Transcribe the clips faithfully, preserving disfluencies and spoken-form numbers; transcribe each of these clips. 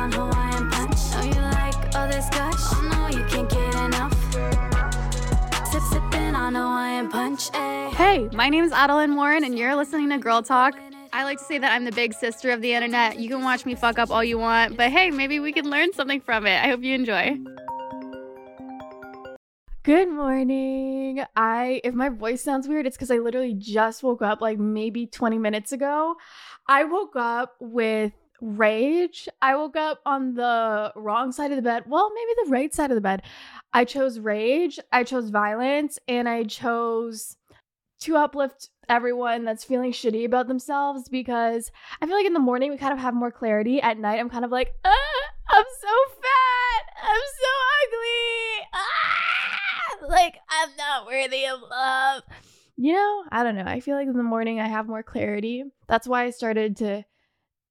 on Hawaiian punch. Oh, you like all this gush? Oh no, you can't get enough. Sip, sipping on Hawaiian punch, ay. Hey, my name is Adelaine Morin, and you're listening to Girl Talk. I like to say that I'm the big sister of the internet. You can watch me fuck up all you want, but hey, maybe we can learn something from it. I hope you enjoy. Good morning. I, if my voice sounds weird, it's because I literally just woke up like maybe twenty minutes ago. I woke up with rage. I woke up on the wrong side of the bed. Well, maybe the right side of the bed. I chose rage. I chose violence, and I chose to uplift everyone that's feeling shitty about themselves, because I feel like in the morning we kind of have more clarity. At night, I'm kind of like, ah, I'm so fat. I'm so ugly. Ah, like, I'm not worthy of love. You know, I don't know. I feel like in the morning I have more clarity. That's why I started to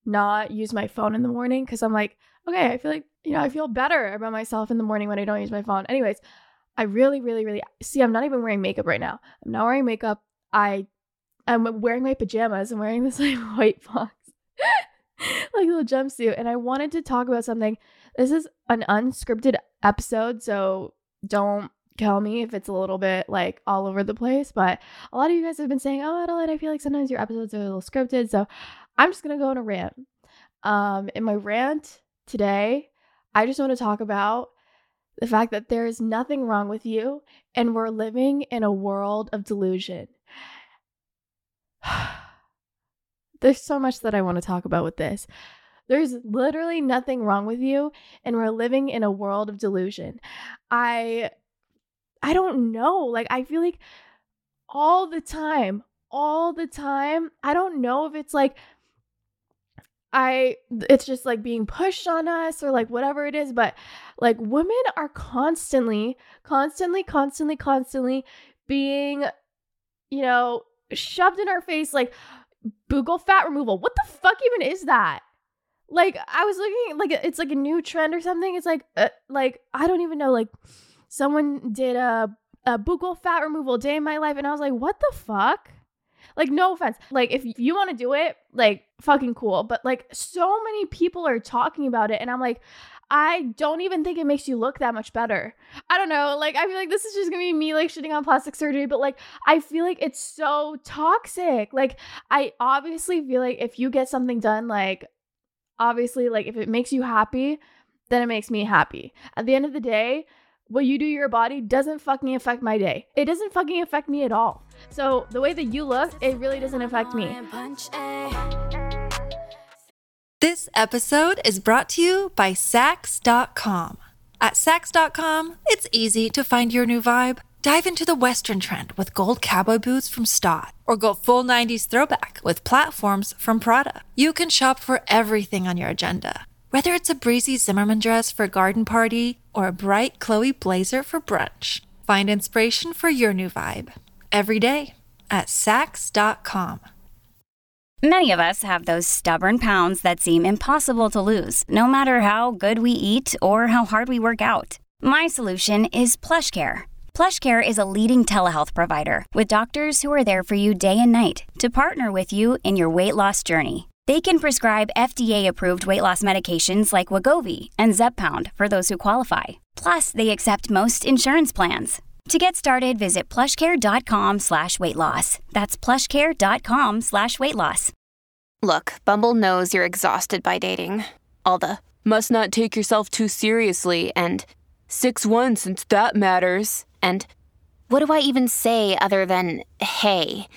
not use my phone in the morning, because I'm like, okay, I feel like, you know, I feel better about myself in the morning when I don't use my phone. Anyways, I really, really, really, see, I'm not even wearing makeup right now. I'm not wearing makeup. I I'm wearing my pajamas. I'm wearing this like white box, like little jumpsuit. And I wanted to talk about something. This is an unscripted episode, so don't tell me if it's a little bit like all over the place. But a lot of you guys have been saying, oh, Adelaide, I feel like sometimes your episodes are a little scripted. So I'm just going to go on a rant. Um, in my rant today, I just want to talk about the fact that there is nothing wrong with you, and we're living in a world of delusion. There's so much that I want to talk about with this. There's literally nothing wrong with you, and we're living in a world of delusion. I I don't know. Like, I feel like all the time, all the time, I don't know if it's like I it's just like being pushed on us or like whatever it is, but like women are constantly, constantly, constantly, constantly being, you know, shoved in our face, like Google fat removal. What the fuck even is that? Like, I was looking, like it's like a new trend or something. It's like, uh, like I don't even know. Like, someone did a a Google fat removal day in my life, and I was like, what the fuck? Like, no offense. Like, if you want to do it, like, fucking cool. But, like, so many people are talking about it. And I'm like, I don't even think it makes you look that much better. I don't know. Like, I feel like this is just going to be me, like, shitting on plastic surgery. But, like, I feel like it's so toxic. Like, I obviously feel like if you get something done, like, obviously, like, if it makes you happy, then it makes me happy. At the end of the day, what you do to your body doesn't fucking affect my day. It doesn't fucking affect me at all. So the way that you look, it really doesn't affect me. This episode is brought to you by Saks dot com. At Saks dot com, it's easy to find your new vibe. Dive into the Western trend with gold cowboy boots from Staud, or go full nineties throwback with platforms from Prada. You can shop for everything on your agenda, whether it's a breezy Zimmermann dress for a garden party or a bright Chloe blazer for brunch. Find inspiration for your new vibe every day at Saks dot com. Many of us have those stubborn pounds that seem impossible to lose, no matter how good we eat or how hard we work out. My solution is PlushCare. PlushCare is a leading telehealth provider with doctors who are there for you day and night to partner with you in your weight loss journey. They can prescribe F D A-approved weight loss medications like Wegovy and Zepbound for those who qualify. Plus, they accept most insurance plans. To get started, visit plushcare.com slash weight loss. That's plushcare.com slash weight loss. Look, Bumble knows you're exhausted by dating. All the, must not take yourself too seriously, and six one since that matters, and what do I even say other than, hey?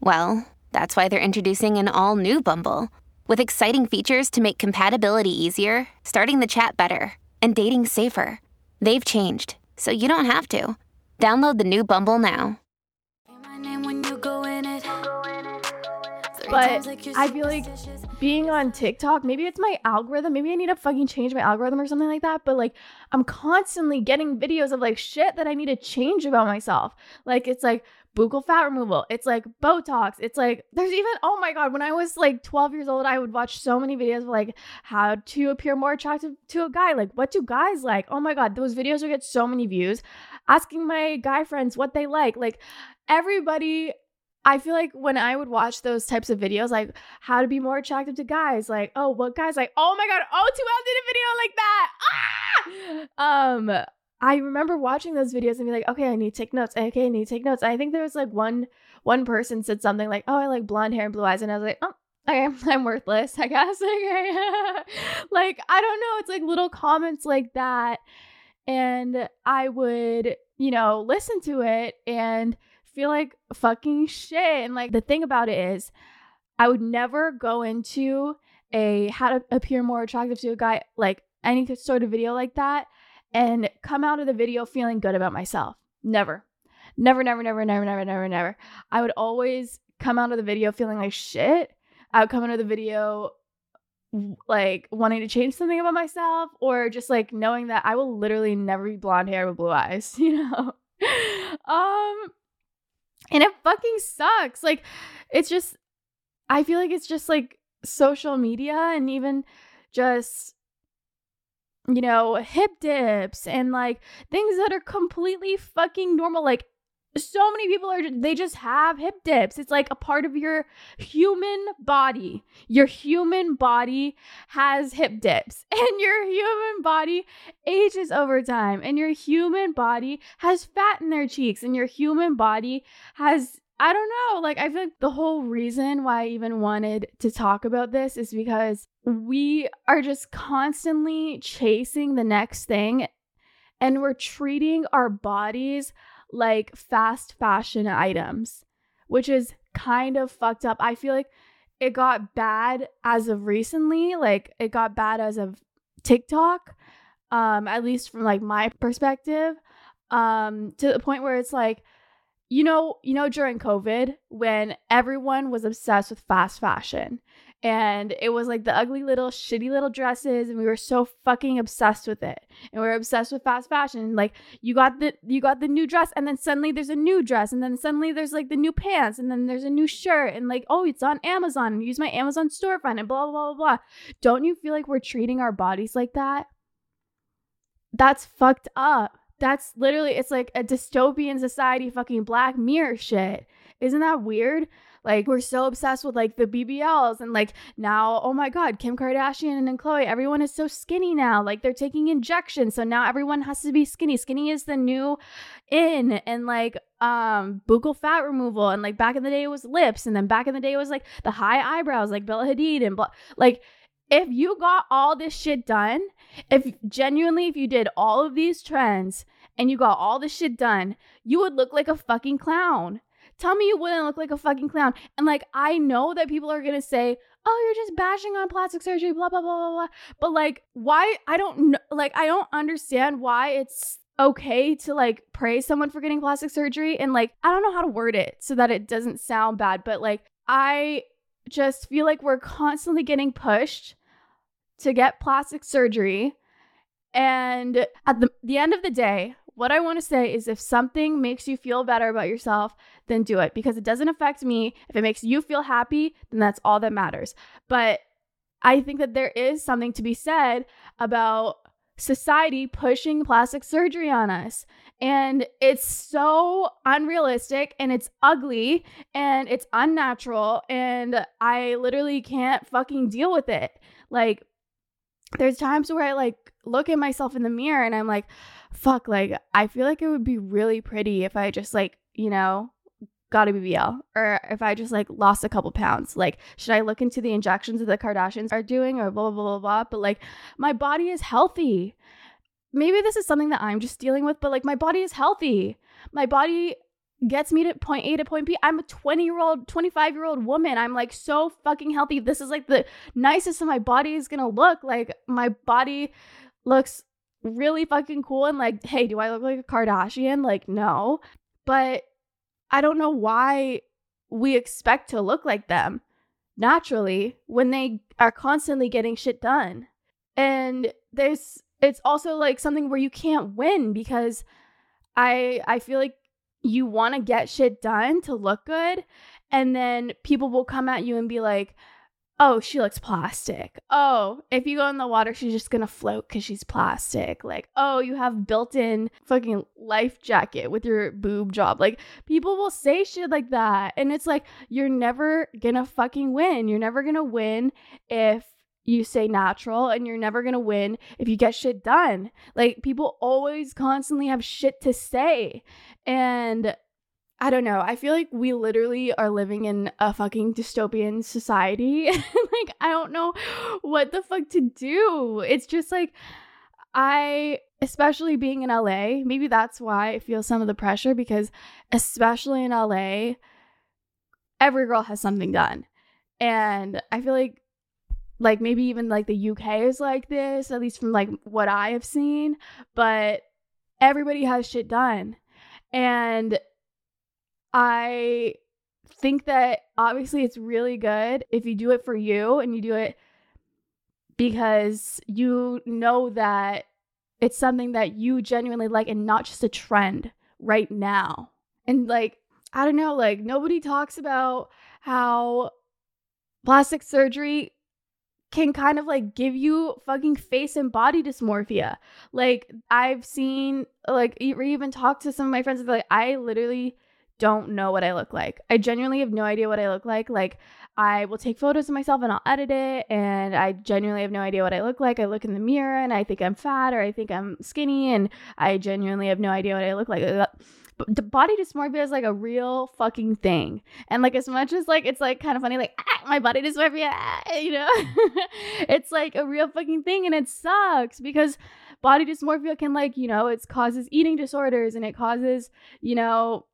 Well, that's why they're introducing an all-new Bumble with exciting features to make compatibility easier, starting the chat better, and dating safer. They've changed, so you don't have to. Download the new Bumble now. But I feel like being on TikTok, maybe it's my algorithm. Maybe I need to fucking change my algorithm or something like that. But like, I'm constantly getting videos of like shit that I need to change about myself. Like, it's like buccal fat removal. It's like Botox. It's like, there's even, oh my God, when I was like twelve years old, I would watch so many videos of like how to appear more attractive to a guy. Like, what do guys like? Oh my God, those videos would get so many views. Asking my guy friends what they like. Like, everybody I feel like when I would watch those types of videos, like how to be more attractive to guys, like, oh, what guys? Like, oh my God, O two L did a video like that. Ah! Um, I remember watching those videos and be like, okay, I need to take notes. Okay, I need to take notes. And I think there was like one one person said something like, oh, I like blonde hair and blue eyes. And I was like, oh, okay, I'm worthless, I guess. Like, I don't know. It's like little comments like that. And I would, you know, listen to it and feel like fucking shit. And like the thing about it is I would never go into a how to appear more attractive to a guy, like any sort of video like that, and come out of the video feeling good about myself. Never, never, never, never, never, never, never, never. I would always come out of the video feeling like shit. I would come out of the video like wanting to change something about myself, or just like knowing that I will literally never be blonde hair with blue eyes, you know? um, And it fucking sucks. Like, it's just, I feel like it's just like social media and even just, you know, hip dips and like things that are completely fucking normal. Like, so many people are, they just have hip dips. It's like a part of your human body. Your human body has hip dips, and your human body ages over time, and your human body has fat in their cheeks, and your human body has, I don't know, like I feel like the whole reason why I even wanted to talk about this is because we are just constantly chasing the next thing, and we're treating our bodies like fast fashion items, which is kind of fucked up. I feel like it got bad as of recently. Like, it got bad as of TikTok, um, at least from like my perspective, um, to the point where it's like, you know, you know, during COVID when everyone was obsessed with fast fashion, and it was like the ugly little shitty little dresses, and we were so fucking obsessed with it, and we were obsessed with fast fashion. Like, you got the you got the new dress, and then suddenly there's a new dress, and then suddenly there's like the new pants, and then there's a new shirt, and like, oh, it's on Amazon, use my Amazon storefront, and blah blah blah blah. Don't you feel like we're treating our bodies like that? That's fucked up. That's literally, it's like a dystopian society, fucking Black Mirror shit. Isn't that weird? Like, we're so obsessed with like the B B Ls, and like now, oh my God, Kim Kardashian and Chloe, everyone is so skinny now. Like, they're taking injections, so now everyone has to be skinny. Skinny is the new in, and like um, buccal fat removal, and like back in the day it was lips, and then back in the day it was like the high eyebrows, like Bella Hadid and blah. Like, if you got all this shit done, if genuinely, if you did all of these trends and you got all this shit done, you would look like a fucking clown. Tell me you wouldn't look like a fucking clown. And like, I know that people are going to say, oh, you're just bashing on plastic surgery, blah, blah, blah, blah, blah. But like, why? I don't know. Like, I don't understand why it's okay to like praise someone for getting plastic surgery. And like, I don't know how to word it so that it doesn't sound bad, but like, I just feel like we're constantly getting pushed to get plastic surgery. And at the, the end of the day, what I want to say is, if something makes you feel better about yourself, then do it, because it doesn't affect me. If it makes you feel happy, then that's all that matters. But I think that there is something to be said about society pushing plastic surgery on us. And it's so unrealistic, and it's ugly, and it's unnatural, and I literally can't fucking deal with it. Like, there's times where I like look at myself in the mirror and I'm like, fuck, like I feel like it would be really pretty if I just like, you know, got a B B L, or if I just like lost a couple pounds. Like, should I look into the injections that the Kardashians are doing, or blah, blah, blah, blah, blah. But like, my body is healthy. Maybe this is something that I'm just dealing with, but like, my body is healthy. My body gets me to point A to point B. I'm a twenty year old, twenty-five year old woman. I'm like so fucking healthy. This is like the nicest that my body is gonna look. Like, my body looks really fucking cool. And like, hey, do I look like a Kardashian? Like, no. But I don't know why we expect to look like them naturally when they are constantly getting shit done. And there's, it's also like something where you can't win, because I I feel like you want to get shit done to look good, and then people will come at you and be like, oh, she looks plastic. Oh, if you go in the water, she's just going to float because she's plastic. Like, oh, you have built-in fucking life jacket with your boob job. Like, people will say shit like that. And it's like, you're never going to fucking win. You're never going to win if you say natural, and you're never going to win if you get shit done. Like, people always constantly have shit to say. And I don't know. I feel like we literally are living in a fucking dystopian society. Like, I don't know what the fuck to do. It's just like, I, especially being in L A, maybe that's why I feel some of the pressure, because especially in L A, every girl has something done. And I feel like, like maybe even like the U K is like this, at least from like what I have seen, but everybody has shit done. And I think that obviously it's really good if you do it for you, and you do it because you know that it's something that you genuinely like and not just a trend right now. And like, I don't know, like nobody talks about how plastic surgery can kind of like give you fucking face and body dysmorphia. Like I've seen, like even talked to some of my friends, and like I literally don't know what I look like. I genuinely have no idea what I look like. Like I will take photos of myself and I'll edit it, and I genuinely have no idea what I look like. I look in the mirror and I think I'm fat, or I think I'm skinny, and I genuinely have no idea what I look like. But the body dysmorphia is like a real fucking thing. And like as much as like it's like kind of funny, like ah, my body dysmorphia, ah, you know, it's like a real fucking thing, and it sucks because body dysmorphia can like, you know, it causes eating disorders, and it causes, you know,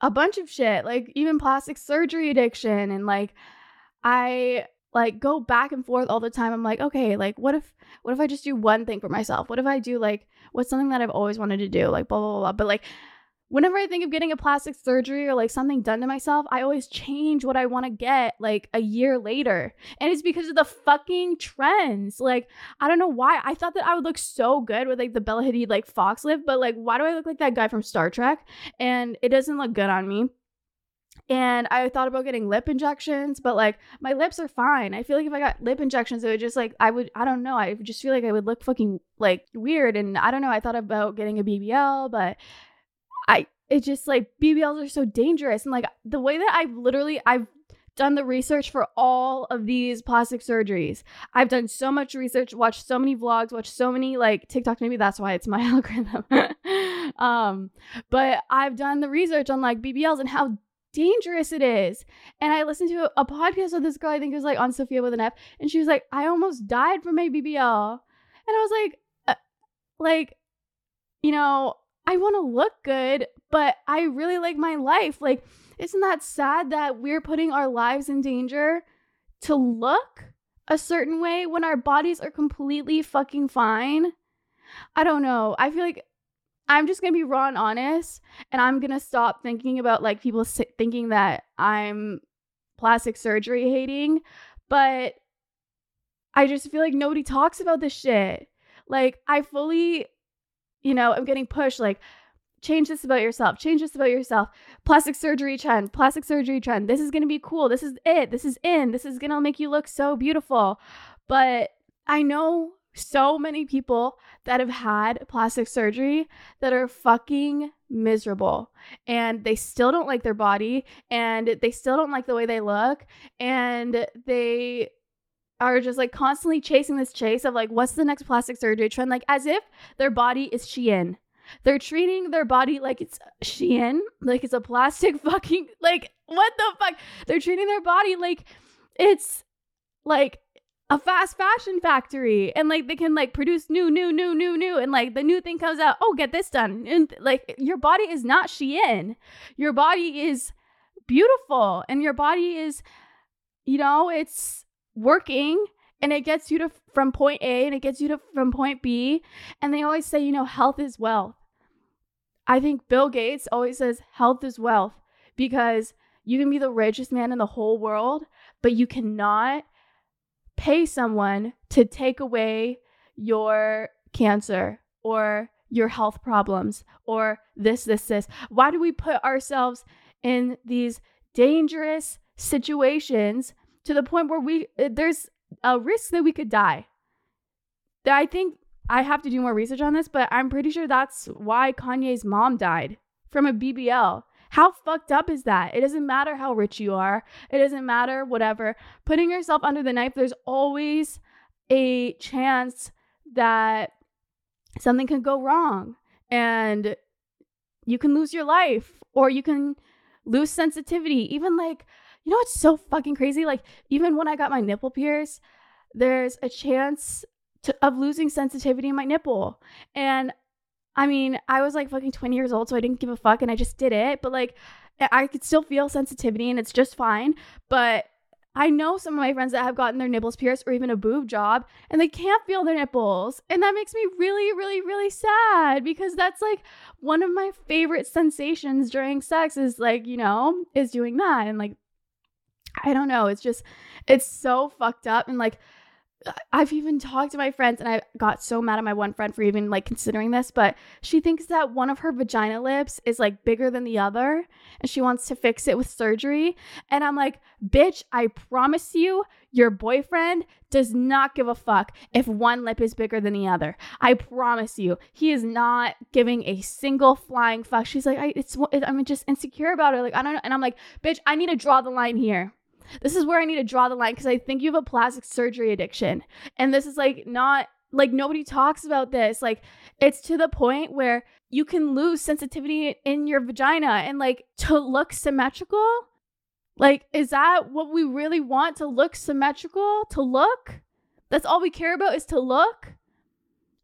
a bunch of shit, like even plastic surgery addiction. And like I like go back and forth all the time. I'm like, okay, like what if what if I just do one thing for myself? What if I do like what's something that I've always wanted to do? Like blah blah blah. But like whenever I think of getting a plastic surgery or like something done to myself, I always change what I want to get like a year later. And it's because of the fucking trends. Like, I don't know why. I thought that I would look so good with like the Bella Hadid like fox lip, but like, why do I look like that guy from Star Trek? And it doesn't look good on me. And I thought about getting lip injections, but like my lips are fine. I feel like if I got lip injections, it would just like, I would, I don't know. I just feel like I would look fucking like weird. And I don't know. I thought about getting a B B L, but I, it just like B B Ls are so dangerous. And like the way that I've literally, I've done the research for all of these plastic surgeries. I've done so much research, watched so many vlogs, watched so many like TikTok. Maybe that's why it's my algorithm. um, but I've done the research on like B B Ls and how dangerous it is. And I listened to a, a podcast with this girl, I think it was like on Sophia with an F, and she was like, I almost died from my B B L. And I was like, uh, like, you know, I want to look good, but I really like my life. Like, isn't that sad that we're putting our lives in danger to look a certain way when our bodies are completely fucking fine? I don't know. I feel like I'm just going to be raw and honest, and I'm going to stop thinking about like people thinking that I'm plastic surgery hating, but I just feel like nobody talks about this shit. Like, I fully... You know, I'm getting pushed, like, change this about yourself, change this about yourself, plastic surgery trend, plastic surgery trend, this is going to be cool, this is it, this is in, this is going to make you look so beautiful. But I know so many people that have had plastic surgery that are fucking miserable, and they still don't like their body, and they still don't like the way they look, and they... are just like constantly chasing this chase of like, what's the next plastic surgery trend? Like, as if their body is Shein. They're treating their body like it's Shein, like it's a plastic fucking, like, what the fuck? They're treating their body like it's like a fast fashion factory, and like they can like produce new, new, new, new, new, and like the new thing comes out, oh, get this done. And like, your body is not Shein. Your body is beautiful, and your body is, you know, it's working, and it gets you to from point A, and it gets you to from point B. And they always say, you know, health is wealth. I think Bill Gates always says health is wealth, because you can be the richest man in the whole world, but you cannot pay someone to take away your cancer or your health problems or this, this, this. Why do we put ourselves in these dangerous situations to the point where we there's a risk that we could die. I think I have to do more research on this, but I'm pretty sure that's why Kanye's mom died from a B B L. How fucked up is that? It doesn't matter how rich you are. It doesn't matter, whatever. Putting yourself under the knife, there's always a chance that something could go wrong and you can lose your life or you can lose sensitivity. Even like, you know, it's so fucking crazy. Like even when I got my nipple pierced, there's a chance to, of losing sensitivity in my nipple. And I mean, I was like fucking twenty years old, so I didn't give a fuck and I just did it. But like, I could still feel sensitivity and it's just fine. But I know some of my friends that have gotten their nipples pierced or even a boob job and they can't feel their nipples. And that makes me really, really, really sad because that's like one of my favorite sensations during sex is like, you know, is doing that. And like, I don't know. It's just, it's so fucked up. And like, I've even talked to my friends and I got so mad at my one friend for even like considering this, but she thinks that one of her vagina lips is like bigger than the other and she wants to fix it with surgery. And I'm like, bitch, I promise you, your boyfriend does not give a fuck if one lip is bigger than the other. I promise you, he is not giving a single flying fuck. She's like, I, it's, I'm just insecure about it. Like, I don't know. And I'm like, bitch, I need to draw the line here. This is where I need to draw the line because I think you have a plastic surgery addiction. And this is like not like nobody talks about this. Like it's to the point where you can lose sensitivity in your vagina and like to look symmetrical. Like, is that what we really want? To look symmetrical? To look? That's all we care about is to look?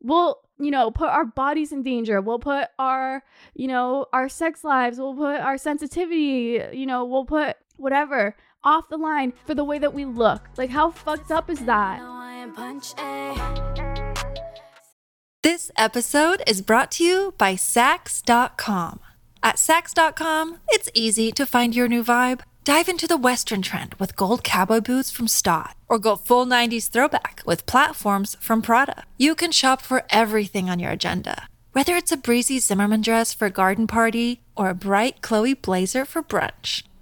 We'll, you know, put our bodies in danger. We'll put our, you know, our sex lives. We'll put our sensitivity, you know, we'll put whatever off the line for the way that we look. Like, how fucked up is that? This episode is brought to you by Saks dot com. At Saks dot com, it's easy to find your new vibe. Dive into the Western trend with gold cowboy boots from Staud, or go full nineties throwback with platforms from Prada. You can shop for everything on your agenda, whether it's a breezy Zimmermann dress for a garden party or a bright Chloe blazer for brunch.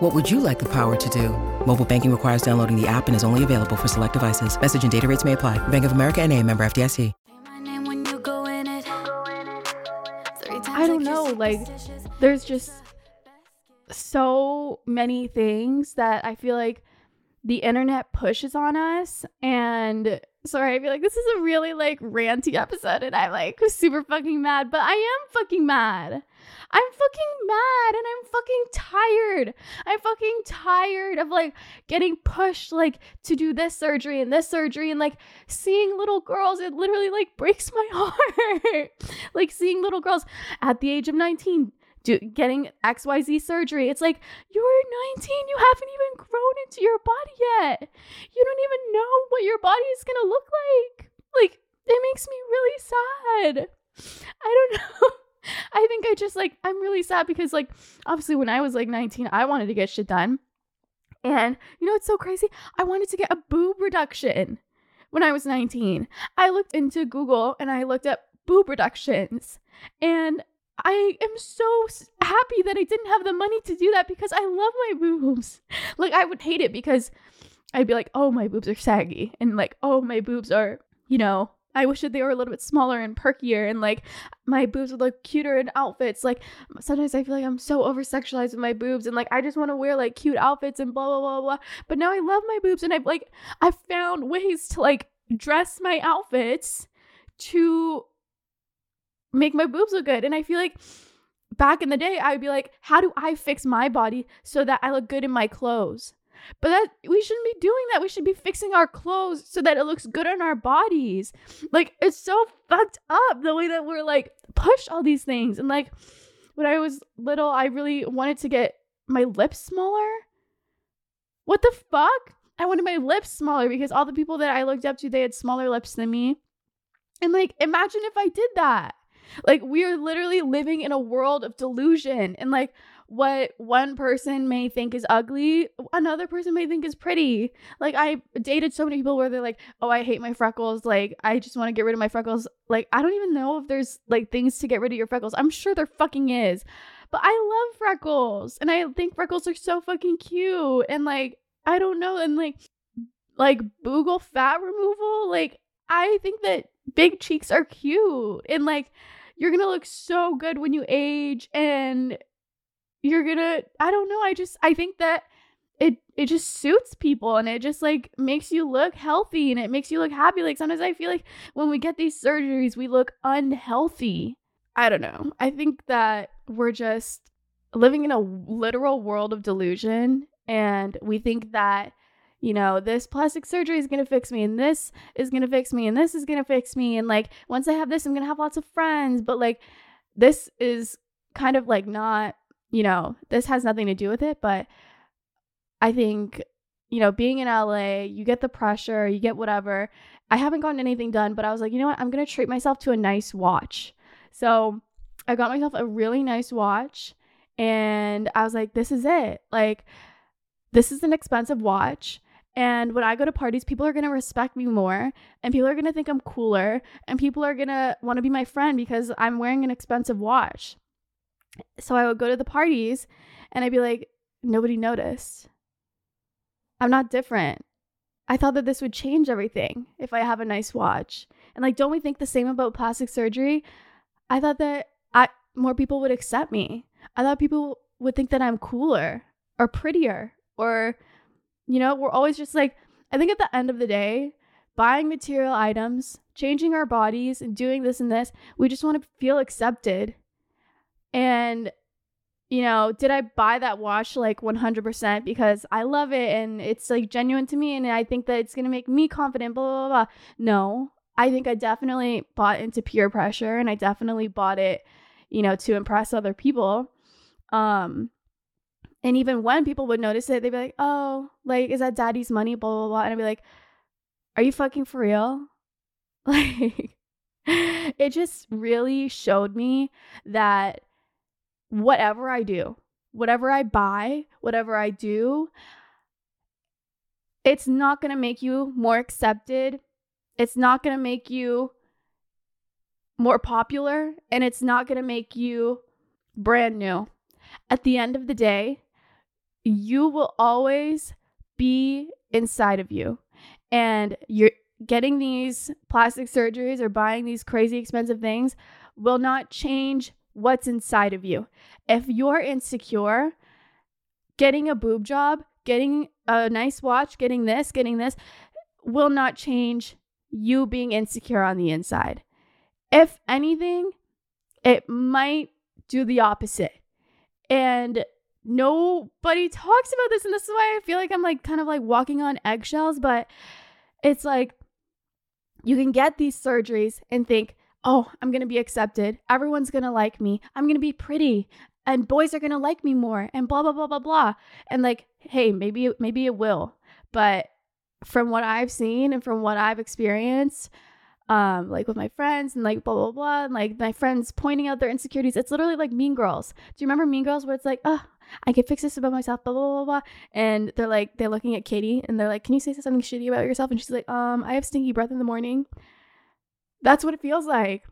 What would you like the power to do? Mobile banking requires downloading the app and is only available for select devices. Message and data rates may apply. Bank of America N A, member F D I C. I don't know. Like, there's just so many things that I feel like the internet pushes on us. And sorry, I feel like this is a really like ranty episode and I'm like super fucking mad, but I am fucking mad. I'm fucking mad and I'm fucking tired. I'm fucking tired of like getting pushed like to do this surgery and this surgery and like seeing little girls. It literally like breaks my heart. Like seeing little girls at the age of nineteen do getting X Y Z surgery. It's like, you're nineteen, you haven't even grown into your body yet. You don't even know what your body is gonna look like. Like, it makes me really sad. I don't know. I think I just like, I'm really sad because like, obviously when I was like nineteen, I wanted to get shit done. And you know, it's so crazy. I wanted to get a boob reduction when I was nineteen. I looked into Google and I looked up boob reductions, and I am so happy that I didn't have the money to do that because I love my boobs. Like, I would hate it because I'd be like, oh, my boobs are saggy, and like, oh, my boobs are, you know, I wish that they were a little bit smaller and perkier, and like my boobs would look cuter in outfits. Like sometimes I feel like I'm so over sexualized with my boobs, and like I just want to wear like cute outfits and blah blah blah blah. But now I love my boobs, and I've like I've found ways to like dress my outfits to make my boobs look good. And I feel like back in the day I would be like, how do I fix my body so that I look good in my clothes? But that we shouldn't be doing that. We should be fixing our clothes so that it looks good on our bodies. Like, it's so fucked up the way that we're like push all these things. And like when I was little, I really wanted to get my lips smaller. What the fuck? I wanted my lips smaller because all the people that I looked up to, they had smaller lips than me. And like, imagine if I did that. Like, we are literally living in a world of delusion. And like, what one person may think is ugly, another person may think is pretty. Like, I dated so many people where they're like, oh, I hate my freckles. Like, I just want to get rid of my freckles. Like, I don't even know if there's like things to get rid of your freckles. I'm sure there fucking is. But I love freckles. And I think freckles are so fucking cute. And like, I don't know. And like, like Google fat removal. Like, I think that big cheeks are cute. And like, you're going to look so good when you age. And you're gonna, I don't know, I just, I think that it it just suits people, and it just like makes you look healthy, and it makes you look happy. Like, sometimes I feel like when we get these surgeries, we look unhealthy. I don't know. I think that we're just living in a literal world of delusion, and we think that, you know, this plastic surgery is going to fix me, and this is going to fix me, and this is going to fix me, and like, once I have this, I'm going to have lots of friends. But like, this is kind of like not, you know, this has nothing to do with it. But I think, you know, being in L A, you get the pressure, you get whatever. I haven't gotten anything done, but I was like, you know what? I'm going to treat myself to a nice watch. So I got myself a really nice watch, and I was like, this is it. Like, this is an expensive watch. And when I go to parties, people are going to respect me more, and people are going to think I'm cooler, and people are going to want to be my friend because I'm wearing an expensive watch. So I would go to the parties, and I'd be like, nobody noticed. I'm not different. I thought that this would change everything if I have a nice watch. And like, don't we think the same about plastic surgery? I thought that I more people would accept me. I thought people would think that I'm cooler or prettier, or, you know, we're always just like, I think at the end of the day, buying material items, changing our bodies, and doing this and this, we just want to feel accepted. And, you know, did I buy that watch like one hundred percent because I love it and it's like genuine to me and I think that it's going to make me confident, blah, blah, blah, blah? No, I think I definitely bought into peer pressure, and I definitely bought it, you know, to impress other people. Um, and even when people would notice it, they'd be like, oh, like, is that daddy's money, blah, blah, blah. And I'd be like, are you fucking for real? Like, it just really showed me that whatever I do, whatever I buy, whatever I do, it's not going to make you more accepted. It's not going to make you more popular, and it's not going to make you brand new. At the end of the day, you will always be inside of you, and you're getting these plastic surgeries or buying these crazy expensive things will not change what's inside of you. If you're insecure, getting a boob job, getting a nice watch, getting this, getting this will not change you being insecure on the inside. If anything, it might do the opposite. And nobody talks about this, and this is why I feel like I'm like kind of like walking on eggshells. But it's like, you can get these surgeries and think, oh, I'm going to be accepted. Everyone's going to like me. I'm going to be pretty, and boys are going to like me more, and blah, blah, blah, blah, blah. And like, hey, maybe, maybe it will. But from what I've seen and from what I've experienced, um, like with my friends and like blah, blah, blah, and like my friends pointing out their insecurities, it's literally like Mean Girls. Do you remember Mean Girls where it's like, oh, I can fix this about myself, blah, blah, blah, blah. And they're like, they're looking at Katie and they're like, can you say something shitty about yourself? And she's like, um, I have stinky breath in the morning. That's what it feels like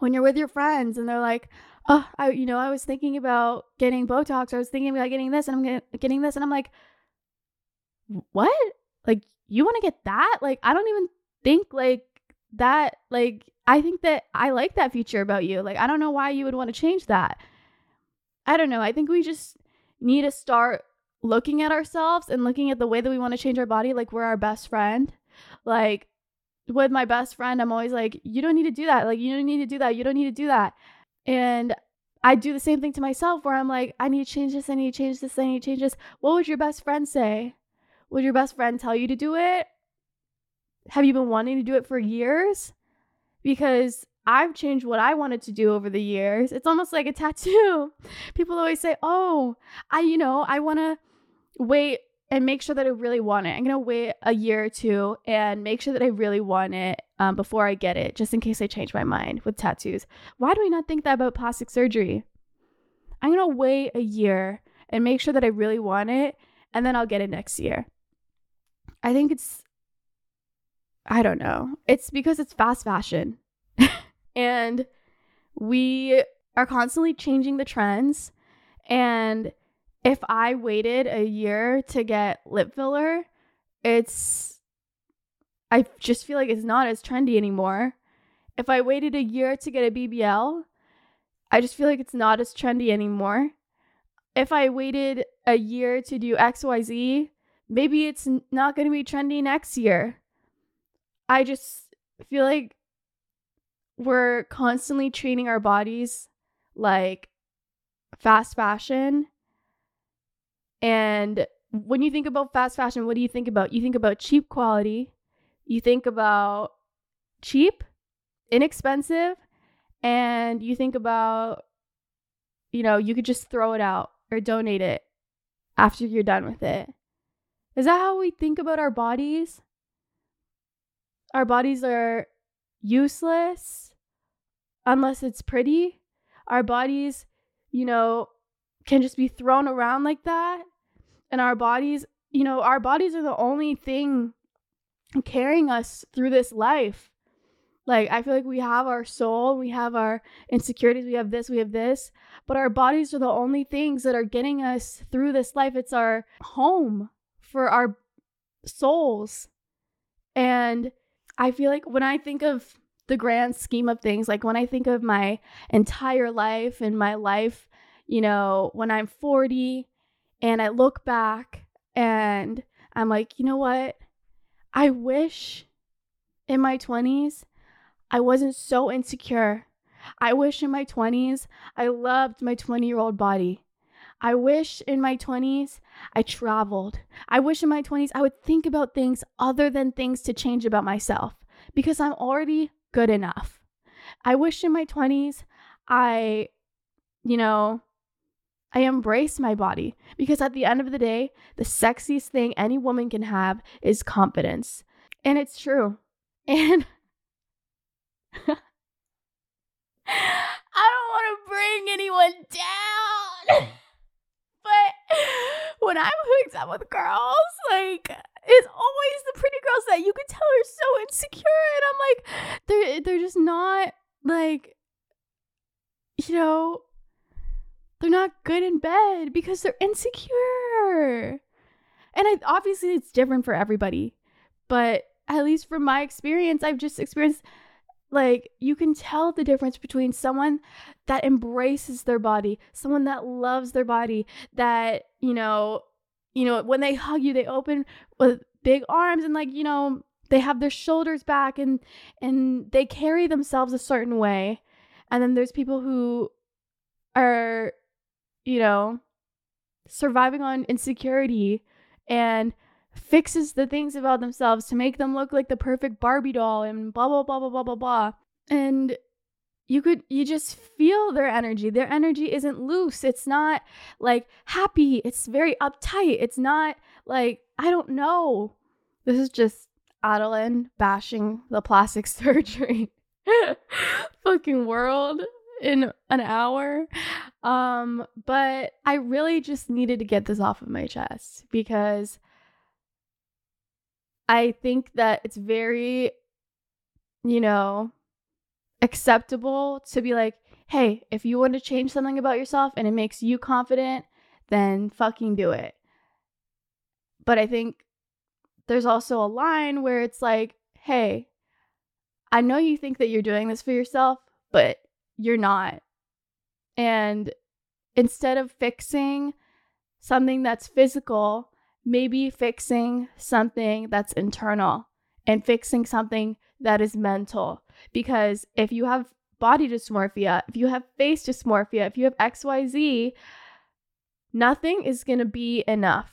when you're with your friends and they're like, oh, I, you know, I was thinking about getting Botox, or I was thinking about getting this, and I'm get, getting this. And I'm like, what? Like, you want to get that? Like, I don't even think like that. Like, I think that I like that feature about you. Like, I don't know why you would want to change that. I don't know. I think we just need to start looking at ourselves and looking at the way that we want to change our body. Like, we're our best friend. Like, with my best friend, I'm always like, you don't need to do that. Like, you don't need to do that. You don't need to do that. And I do the same thing to myself where I'm like, I need to change this. I need to change this. I need to change this. What would your best friend say? Would your best friend tell you to do it? Have you been wanting to do it for years? Because I've changed what I wanted to do over the years. It's almost like a tattoo. People always say, oh, I, you know, I want to wait and make sure that I really want it. I'm going to wait a year or two and make sure that I really want it um, before I get it, just in case I change my mind with tattoos. Why do I not think that about plastic surgery? I'm going to wait a year and make sure that I really want it, and then I'll get it next year. I think it's, I don't know. It's because it's fast fashion. And we are constantly changing the trends. And if I waited a year to get lip filler, it's, I just feel like it's not as trendy anymore. If I waited a year to get a B B L, I just feel like it's not as trendy anymore. If I waited a year to do X Y Z, maybe it's not going to be trendy next year. I just feel like we're constantly treating our bodies like fast fashion. And when you think about fast fashion, what do you think about? You think about cheap quality. You think about cheap, inexpensive, and you think about, you know, you could just throw it out or donate it after you're done with it. Is that how we think about our bodies? Our bodies are useless unless it's pretty. Our bodies, you know, can just be thrown around like that. And our bodies, you know, our bodies are the only thing carrying us through this life. Like, I feel like we have our soul, we have our insecurities, we have this, we have this, but our bodies are the only things that are getting us through this life. It's our home for our souls. And I feel like when I think of the grand scheme of things, like when I think of my entire life and my life, you know, when I'm forty and I look back and I'm like, you know what? I wish in my twenties, I wasn't so insecure. I wish in my twenties, I loved my twenty-year-old body. I wish in my twenties, I traveled. I wish in my twenties, I would think about things other than things to change about myself because I'm already good enough. I wish in my twenties, I, you know, I embrace my body because at the end of the day, the sexiest thing any woman can have is confidence. And it's true. And I don't want to bring anyone down, but when I'm hooked up with girls, like, it's always the pretty girls that you could tell are so insecure, and I'm like, they're they're just not, like, you know, they're not good in bed because they're insecure. And I, obviously it's different for everybody, but at least from my experience, I've just experienced, like, you can tell the difference between someone that embraces their body, someone that loves their body, that, you know, you know, when they hug you, they open with big arms and, like, you know, they have their shoulders back and and they carry themselves a certain way. And then there's people who are, you know, surviving on insecurity and fixes the things about themselves to make them look like the perfect Barbie doll and blah, blah, blah, blah, blah, blah, blah. And you could, you just feel their energy. Their energy isn't loose. It's not like happy. It's very uptight. It's not like, I don't know. This is just Adelaine bashing the plastic surgery fucking world in an hour. Um, but I really just needed to get this off of my chest because I think that it's very, you know, acceptable to be like, hey, if you want to change something about yourself and it makes you confident, then fucking do it. But I think there's also a line where it's like, hey, I know you think that you're doing this for yourself, but you're not. And instead of fixing something that's physical, maybe fixing something that's internal and fixing something that is mental. Because if you have body dysmorphia, if you have face dysmorphia, if you have X Y Z, nothing is going to be enough.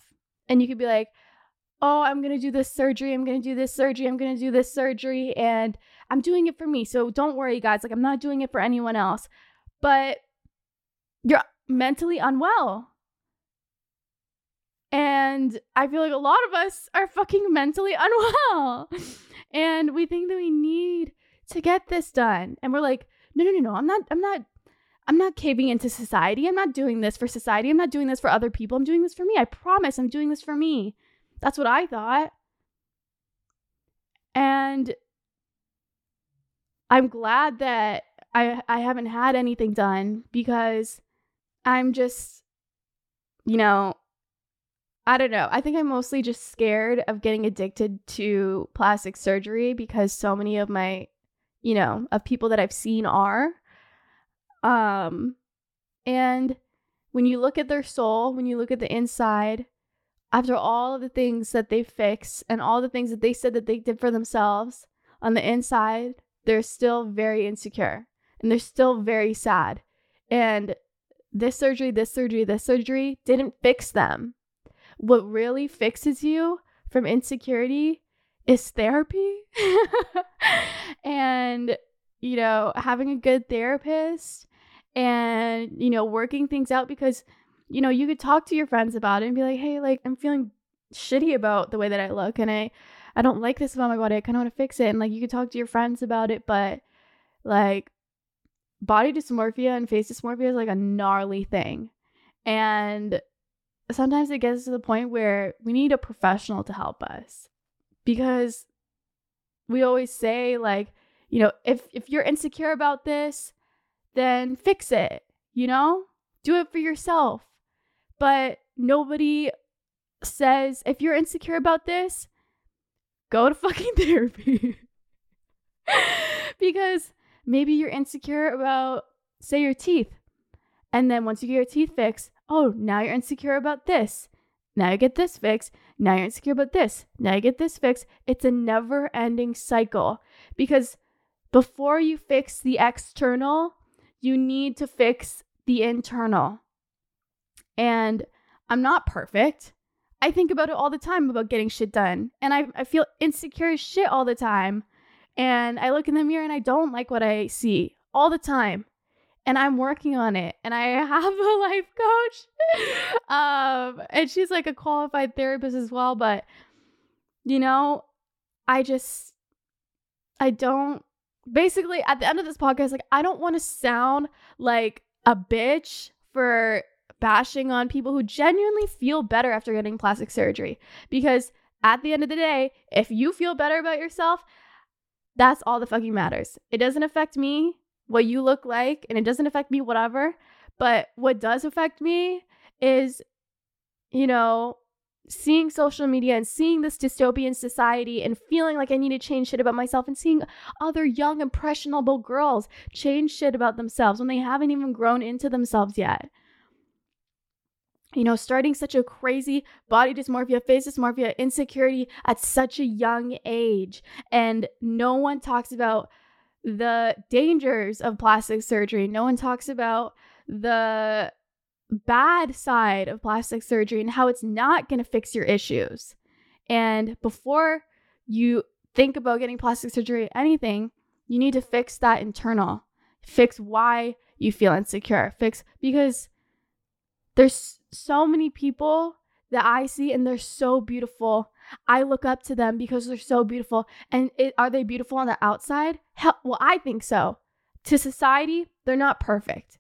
And you could be like, oh, I'm going to do this surgery. I'm going to do this surgery. I'm going to do this surgery. And I'm doing it for me. So don't worry, guys. Like, I'm not doing it for anyone else. But you're mentally unwell. And I feel like a lot of us are fucking mentally unwell. And we think that we need to get this done. And we're like, no, no, no, no, I'm not, I'm not, I'm not caving into society. I'm not doing this for society. I'm not doing this for other people. I'm doing this for me. I promise I'm doing this for me. That's what I thought. And I'm glad that I, I haven't had anything done, because I'm just, you know, I don't know. I think I'm mostly just scared of getting addicted to plastic surgery, because so many of my, you know, of people that I've seen are. Um, and when you look at their soul, when you look at the inside, after all of the things that they fix and all the things that they said that they did for themselves, on the inside, they're still very insecure and they're still very sad. And this surgery, this surgery, this surgery didn't fix them. What really fixes you from insecurity is therapy. And, you know, having a good therapist and, you know, working things out, because, you know, you could talk to your friends about it and be like, hey, like, I'm feeling shitty about the way that I look, and I, I don't like this about my body. I kind of want to fix it. And, like, you could talk to your friends about it, but, like, body dysmorphia and face dysmorphia is, like, a gnarly thing. And sometimes it gets to the point where we need a professional to help us, because we always say, like, you know, if, if you're insecure about this, then fix it, you know, do it for yourself. But nobody says, if you're insecure about this, go to fucking therapy. Because maybe you're insecure about, say, your teeth. And then once you get your teeth fixed, oh, now you're insecure about this. Now you get this fixed. Now you're insecure about this. Now you get this fixed. It's a never-ending cycle, because before you fix the external, you need to fix the internal. And I'm not perfect. I think about it all the time, about getting shit done. And I, I feel insecure as shit all the time. And I look in the mirror and I don't like what I see all the time. And I'm working on it. And I have a life coach. um, and she's like a qualified therapist as well. But, you know, I just, I don't, basically at the end of this podcast, like, I don't want to sound like a bitch for bashing on people who genuinely feel better after getting plastic surgery. Because at the end of the day, if you feel better about yourself, that's all that fucking matters. It doesn't affect me what you look like, and it doesn't affect me, whatever. But what does affect me is, you know, seeing social media and seeing this dystopian society and feeling like I need to change shit about myself, and seeing other young, impressionable girls change shit about themselves when they haven't even grown into themselves yet. You know, starting such a crazy body dysmorphia, face dysmorphia, insecurity at such a young age. And no one talks about the dangers of plastic surgery. No one talks about the bad side of plastic surgery and how it's not going to fix your issues. And before you think about getting plastic surgery, anything, you need to fix that internal. Fix why you feel insecure. Fix, because there's so many people that I see and they're so beautiful. I look up to them because they're so beautiful. And it, are they beautiful on the outside? Hell, well, I think so. To society, they're not perfect.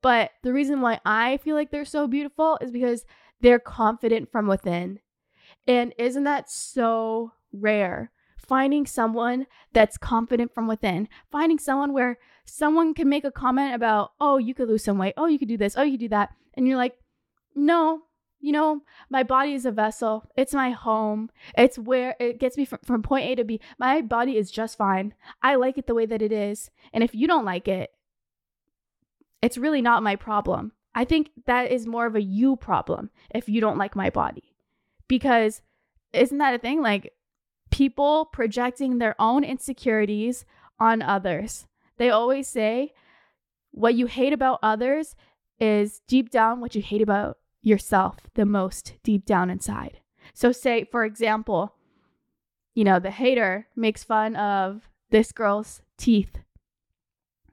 But the reason why I feel like they're so beautiful is because they're confident from within. And isn't that so rare? Finding someone that's confident from within. Finding someone where someone can make a comment about, oh, you could lose some weight. Oh, you could do this. Oh, you could do that. And you're like, no. You know, my body is a vessel. It's my home. It's where it gets me from, from point A to B. My body is just fine. I like it the way that it is. And if you don't like it, it's really not my problem. I think that is more of a you problem if you don't like my body. Because isn't that a thing? Like, people projecting their own insecurities on others. They always say what you hate about others is deep down what you hate about yourself the most deep down inside. So say, for example, you know, the hater makes fun of this girl's teeth.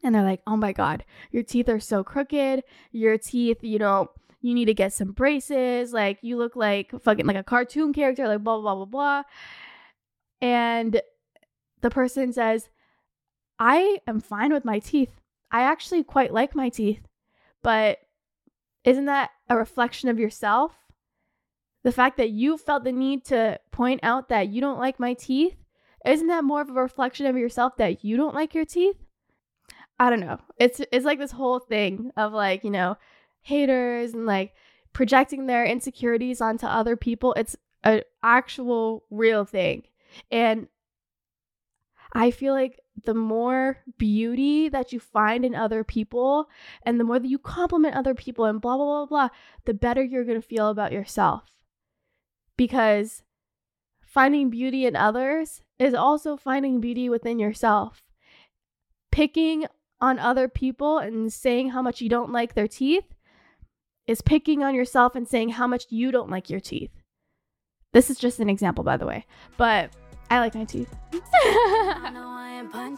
And they're like, oh my God, your teeth are so crooked. Your teeth, you know, you need to get some braces, like you look like fucking like a cartoon character, like blah blah blah blah blah. And the person says, I am fine with my teeth. I actually quite like my teeth. But isn't that a reflection of yourself? The fact that you felt the need to point out that you don't like my teeth, isn't that more of a reflection of yourself that you don't like your teeth? I don't know. It's it's like this whole thing of like, you know, haters and like projecting their insecurities onto other people. It's an actual real thing. And I feel like the more beauty that you find in other people and the more that you compliment other people and blah, blah, blah, blah, the better you're going to feel about yourself. Because finding beauty in others is also finding beauty within yourself. Picking on other people and saying how much you don't like their teeth is picking on yourself and saying how much you don't like your teeth. This is just an example, by the way, but I like my teeth.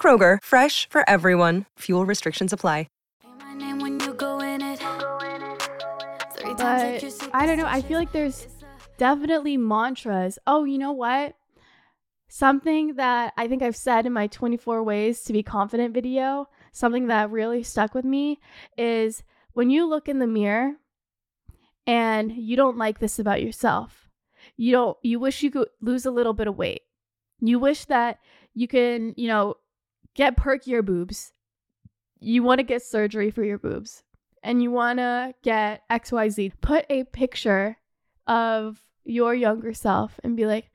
Kroger, fresh for everyone. Fuel restrictions apply. But I don't know. I feel like there's definitely mantras. Oh, you know what? Something that I think I've said in my twenty-four Ways to Be Confident video, something that really stuck with me is when you look in the mirror and you don't like this about yourself, you don't, you wish you could lose a little bit of weight. You wish that you can, you know, get perkier boobs. You want to get surgery for your boobs. And you want to get X Y Z, put a picture of your younger self and be like,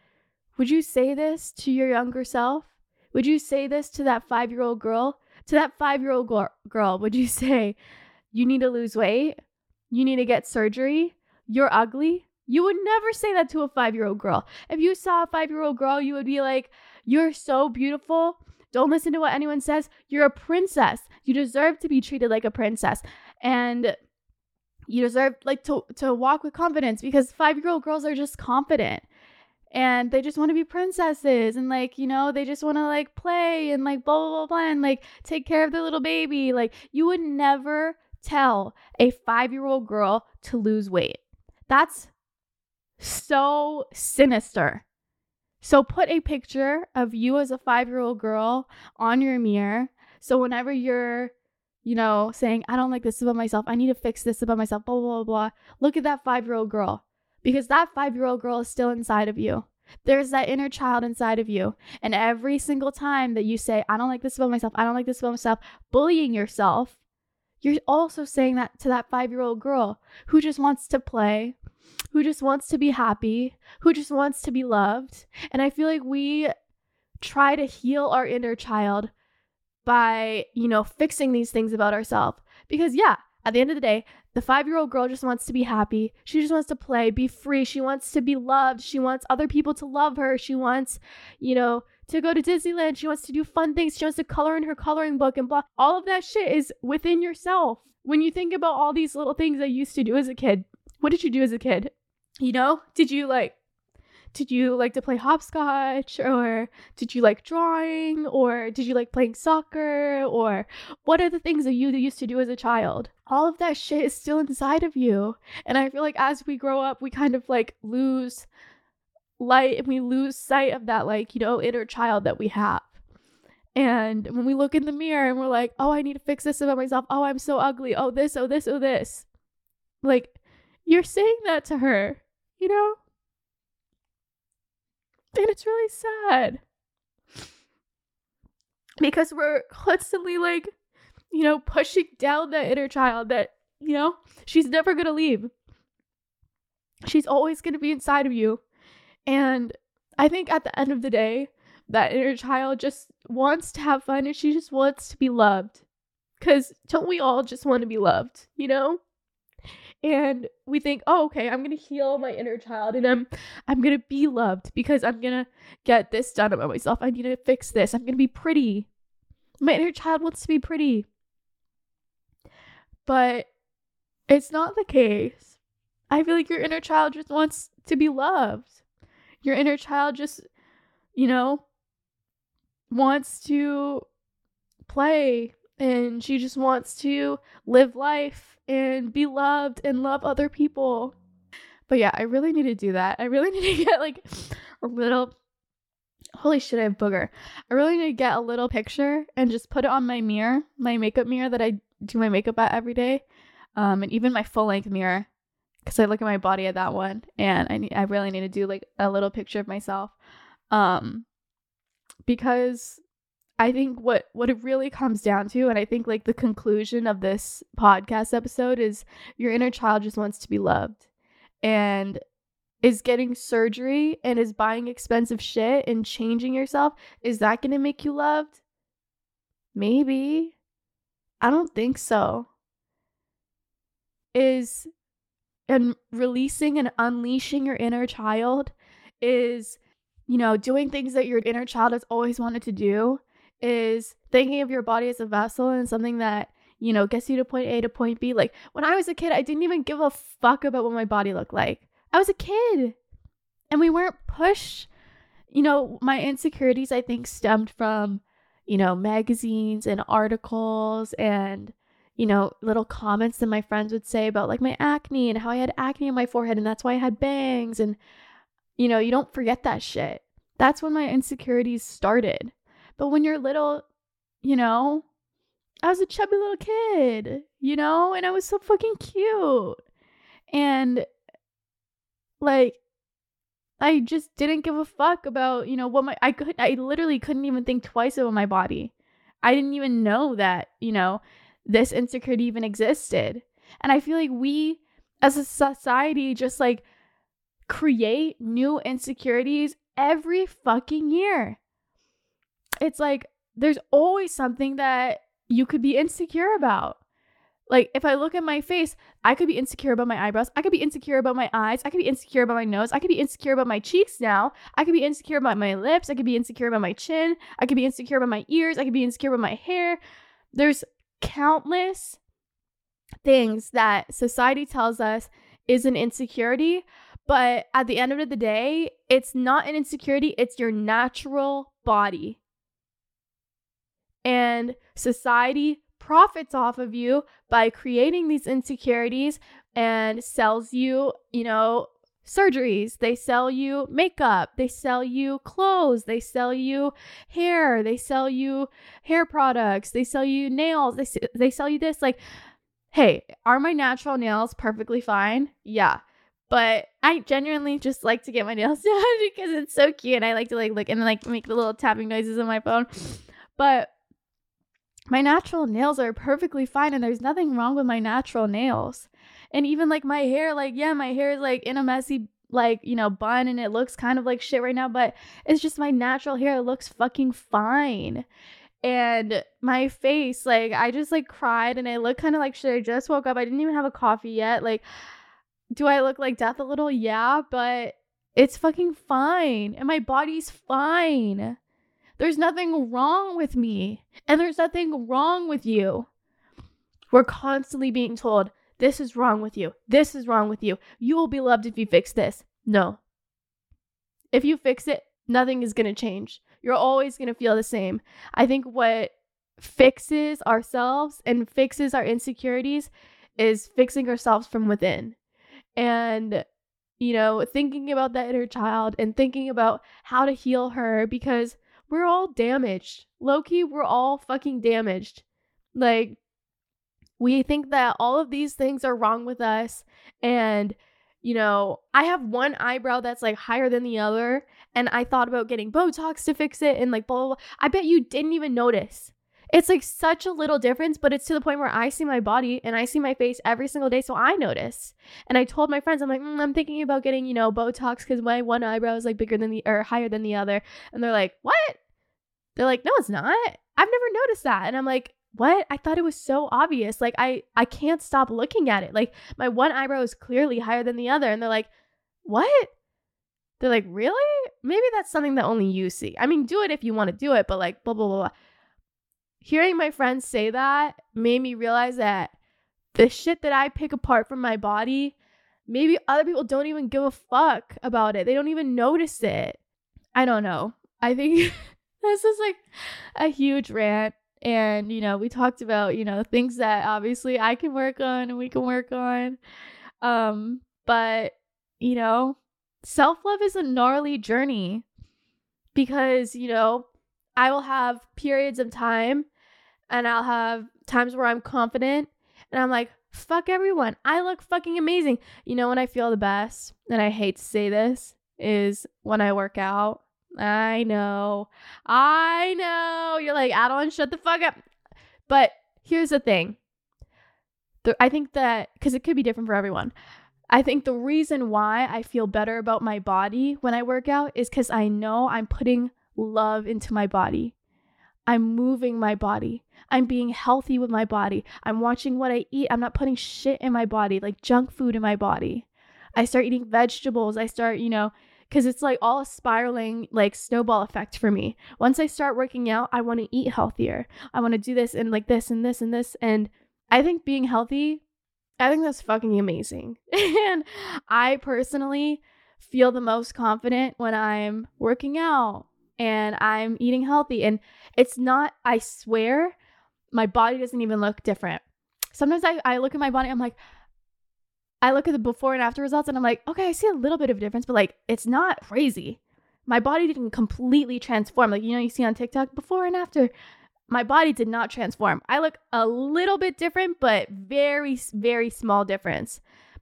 would you say this to your younger self? Would you say this to that five-year-old girl? To that five-year-old go- girl, would you say, you need to lose weight? You need to get surgery? You're ugly? You would never say that to a five-year-old girl. If you saw a five-year-old girl, you would be like, you're so beautiful. Don't listen to what anyone says. You're a princess. You deserve to be treated like a princess. And you deserve like to, to walk with confidence, because five-year-old girls are just confident and they just want to be princesses. And like, you know, they just want to like play and like blah, blah, blah, blah, and like take care of their little baby. Like you would never tell a five-year-old girl to lose weight. That's so sinister. So put a picture of you as a five-year-old girl on your mirror. So whenever you're, you know, saying, I don't like this about myself, I need to fix this about myself, blah, blah, blah, blah, look at that five-year-old girl, because that five-year-old girl is still inside of you. There's that inner child inside of you. And every single time that you say, I don't like this about myself, I don't like this about myself, bullying yourself, you're also saying that to that five-year-old girl who just wants to play, who just wants to be happy, who just wants to be loved. And I feel like we try to heal our inner child by, you know, fixing these things about ourselves. Because yeah, at the end of the day, the five-year-old girl just wants to be happy. She just wants to play, be free. She wants to be loved. She wants other people to love her. She wants, you know, to go to Disneyland. She wants to do fun things. She wants to color in her coloring book and blah. All of that shit is within yourself. When you think about all these little things I used to do as a kid, what did you do as a kid? You know, did you like, did you like to play hopscotch, or did you like drawing, or did you like playing soccer, or what are the things that you used to do as a child? All of that shit is still inside of you. And I feel like as we grow up, we kind of like lose light and we lose sight of that, like, you know, inner child that we have. And when we look in the mirror and we're like, oh, I need to fix this about myself. Oh, I'm so ugly. Oh, this, oh, this, oh, this. Like, you're saying that to her, you know? And it's really sad, because we're constantly like, you know, pushing down that inner child that, you know, she's never going to leave. She's always going to be inside of you. And I think at the end of the day, that inner child just wants to have fun and she just wants to be loved. Because don't we all just want to be loved, you know? And we think, oh, okay, I'm going to heal my inner child and I'm I'm going to be loved because I'm going to get this done about myself. I need to fix this. I'm going to be pretty. My inner child wants to be pretty. But it's not the case. I feel like your inner child just wants to be loved. Your inner child just, you know, wants to play. And she just wants to live life and be loved and love other people. But yeah, I really need to do that. I really need to get like a little, holy shit, I have booger. I really need to get a little picture and just put it on my mirror, my makeup mirror that I do my makeup at every day. Um, and even my full length mirror, because I look at my body at that one. And I need, I really need to do like a little picture of myself. Um, because I think what, what it really comes down to, and I think like the conclusion of this podcast episode is your inner child just wants to be loved and is getting surgery and is buying expensive shit and changing yourself. Is that going to make you loved? Maybe. I don't think so. Is and releasing and unleashing your inner child is, you know, doing things that your inner child has always wanted to do. Is thinking of your body as a vessel and something that, you know, gets you to point A to point B. Like, when I was a kid, I didn't even give a fuck about what my body looked like. I was a kid. And we weren't pushed. You know, my insecurities, I think, stemmed from, you know, magazines and articles and, you know, little comments that my friends would say about, like, my acne and how I had acne on my forehead and that's why I had bangs. And, you know, you don't forget that shit. That's when my insecurities started. But when you're little, you know, I was a chubby little kid, you know, and I was so fucking cute. And like, I just didn't give a fuck about, you know, what my, I could, I literally couldn't even think twice about my body. I didn't even know that, you know, this insecurity even existed. And I feel like we as a society just like create new insecurities every fucking year. It's like there's always something that you could be insecure about. Like if I look at my face, I could be insecure about my eyebrows. I could be insecure about my eyes. I could be insecure about my nose. I could be insecure about my cheeks now. I could be insecure about my lips. I could be insecure about my chin. I could be insecure about my ears. I could be insecure about my hair. There's countless things that society tells us is an insecurity. But at the end of the day, it's not an insecurity. It's your natural body. And society profits off of you by creating these insecurities and sells you, you know, surgeries. They sell you makeup. They sell you clothes. They sell you hair. They sell you hair products. They sell you nails. They, they sell you this. Like, hey, are my natural nails perfectly fine? Yeah. But I genuinely just like to get my nails done because it's so cute. And I like to like look and like make the little tapping noises on my phone. But my natural nails are perfectly fine and there's nothing wrong with my natural nails. And even like my hair, like, yeah, my hair is like in a messy, like, you know, bun and it looks kind of like shit right now, but it's just my natural hair. It looks fucking fine. And my face, like, I just like cried and I look kind of like shit. I just woke up. I didn't even have a coffee yet. Like, do I look like death a little? Yeah, but it's fucking fine. And my body's fine. There's nothing wrong with me and there's nothing wrong with you. We're constantly being told, this is wrong with you. This is wrong with you. You will be loved if you fix this. No. If you fix it, nothing is going to change. You're always going to feel the same. I think what fixes ourselves and fixes our insecurities is fixing ourselves from within. And, you know, thinking about that inner child and thinking about how to heal her, because we're all damaged. Low-key, we're all fucking damaged. Like, we think that all of these things are wrong with us. And, you know, I have one eyebrow that's like higher than the other. And I thought about getting Botox to fix it and like blah, blah, blah. I bet you didn't even notice. It's like such a little difference, but it's to the point where I see my body and I see my face every single day. So I notice. And I told my friends, I'm like, mm, I'm thinking about getting, you know, Botox because my one eyebrow is like bigger than the or higher than the other. And they're like, what? They're like, no, it's not. I've never noticed that. And I'm like, what? I thought it was so obvious. Like, I, I can't stop looking at it. Like, my one eyebrow is clearly higher than the other. And they're like, what? They're like, really? Maybe that's something that only you see. I mean, do it if you want to do it, but like, blah, blah, blah, blah. Hearing my friends say that made me realize that the shit that I pick apart from my body, maybe other people don't even give a fuck about it. They don't even notice it. I don't know. I think this is like a huge rant. And, you know, we talked about, you know, things that obviously I can work on and we can work on. Um, but, you know, self-love is a gnarly journey because, you know, I will have periods of time and I'll have times where I'm confident and I'm like, fuck everyone. I look fucking amazing. You know, when I feel the best, and I hate to say this, is when I work out. I know. I know. You're like, Adeline, shut the fuck up. But here's the thing. The, I think that, because it could be different for everyone. I think the reason why I feel better about my body when I work out is because I know I'm putting love into my body. I'm moving my body. I'm being healthy with my body. I'm watching what I eat. I'm not putting shit in my body, like junk food in my body. I start eating vegetables. I start, you know, because it's like all a spiraling, like snowball effect for me. Once I start working out, I want to eat healthier. I want to do this and like this and this and this. And I think being healthy, I think that's fucking amazing. And I personally feel the most confident when I'm working out and I'm eating healthy. And it's not, I swear, my body doesn't even look different. Sometimes I, I look at my body, I'm like, I look at the before and after results and I'm like, okay, I see a little bit of a difference, but like, it's not crazy. My body didn't completely transform. Like, you know, you see on TikTok before and after, my body did not transform. I look a little bit different, but very, very small difference.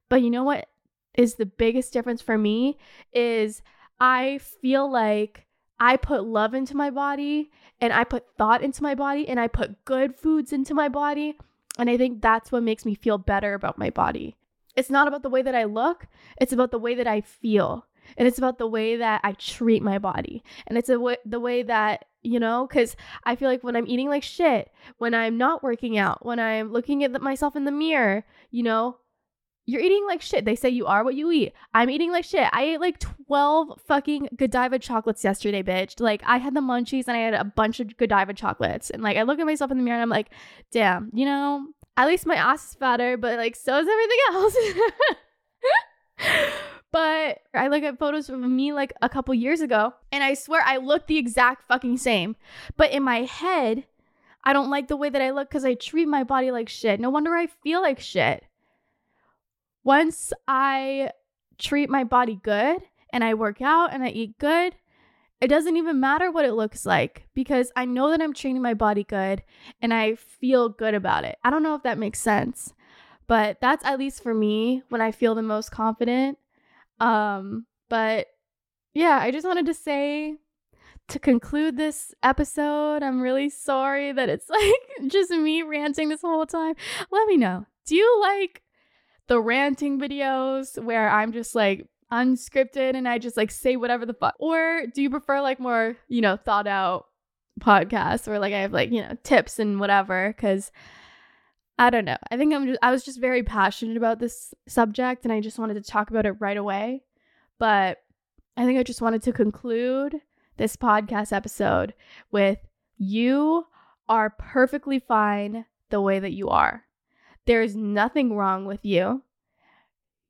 But you know what is the biggest difference for me is I feel like I put love into my body and I put thought into my body and I put good foods into my body. And I think that's what makes me feel better about my body. It's not about the way that I look. It's about the way that I feel. And it's about the way that I treat my body. And it's a w- the way that, you know, because I feel like when I'm eating like shit, when I'm not working out, when I'm looking at myself in the mirror, you know, you're eating like shit. They say you are what you eat. I'm eating like shit. I ate like twelve fucking Godiva chocolates yesterday, bitch. Like, I had the munchies and I had a bunch of Godiva chocolates. And like, I look at myself in the mirror and I'm like, damn, you know, at least my ass is fatter, but like, so is everything else. But I look at photos of me like a couple years ago and I swear I look the exact fucking same. But in my head, I don't like the way that I look because I treat my body like shit. No wonder I feel like shit. Once I treat my body good and I work out and I eat good, it doesn't even matter what it looks like because I know that I'm treating my body good and I feel good about it. I don't know if that makes sense, but that's at least for me when I feel the most confident. Um, but yeah, I just wanted to say to conclude this episode, I'm really sorry that it's like just me ranting this whole time. Let me know. Do you like the ranting videos where I'm just like unscripted and I just like say whatever the fuck, or do you prefer like more, you know, thought out podcasts where like I have like, you know, tips and whatever? Because I don't know, I think I'm just I was just very passionate about this subject and I just wanted to talk about it right away. But I think I just wanted to conclude this podcast episode with, you are perfectly fine the way that you are. There is nothing wrong with you.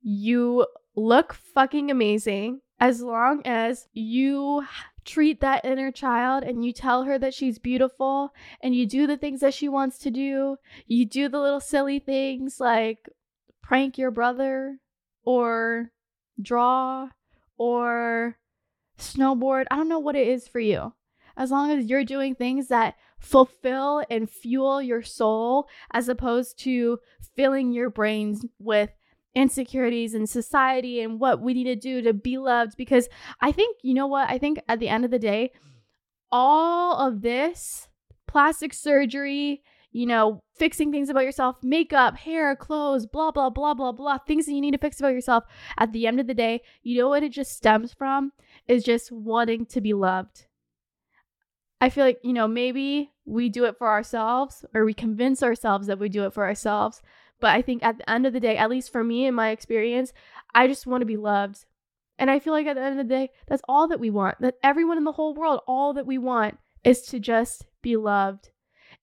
You look fucking amazing as long as you treat that inner child and you tell her that she's beautiful and you do the things that she wants to do. You do the little silly things like prank your brother or draw or snowboard. I don't know what it is for you. As long as you're doing things that fulfill and fuel your soul as opposed to filling your brains with insecurities in society and what we need to do to be loved. Because I think, you know what, I think at the end of the day, all of this plastic surgery, you know, fixing things about yourself, makeup, hair, clothes, blah, blah, blah, blah, blah, things that you need to fix about yourself, at the end of the day, you know what it just stems from is just wanting to be loved. I feel like, you know, maybe we do it for ourselves, or we convince ourselves that we do it for ourselves. But I think at the end of the day, at least for me in my experience, I just want to be loved. And I feel like at the end of the day, that's all that we want. That everyone in the whole world, all that we want is to just be loved.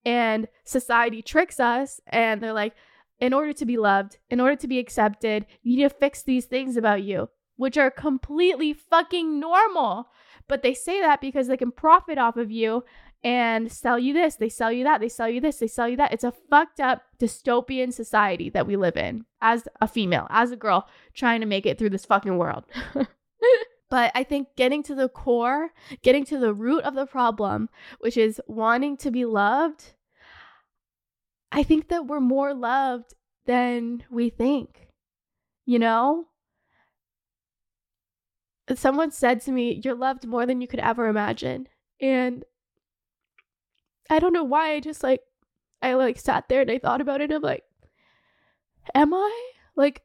And society tricks us, and they're like, in order to be loved, in order to be accepted, you need to fix these things about you, which are completely fucking normal. But they say that because they can profit off of you and sell you this, they sell you that, they sell you this, they sell you that. It's a fucked up dystopian society that we live in as a female, as a girl trying to make it through this fucking world. But I think getting to the core, getting to the root of the problem, which is wanting to be loved, I think that we're more loved than we think, you know? Someone said to me, you're loved more than you could ever imagine. And I don't know why, I just like, I like sat there and I thought about it. I'm like, am I? Like,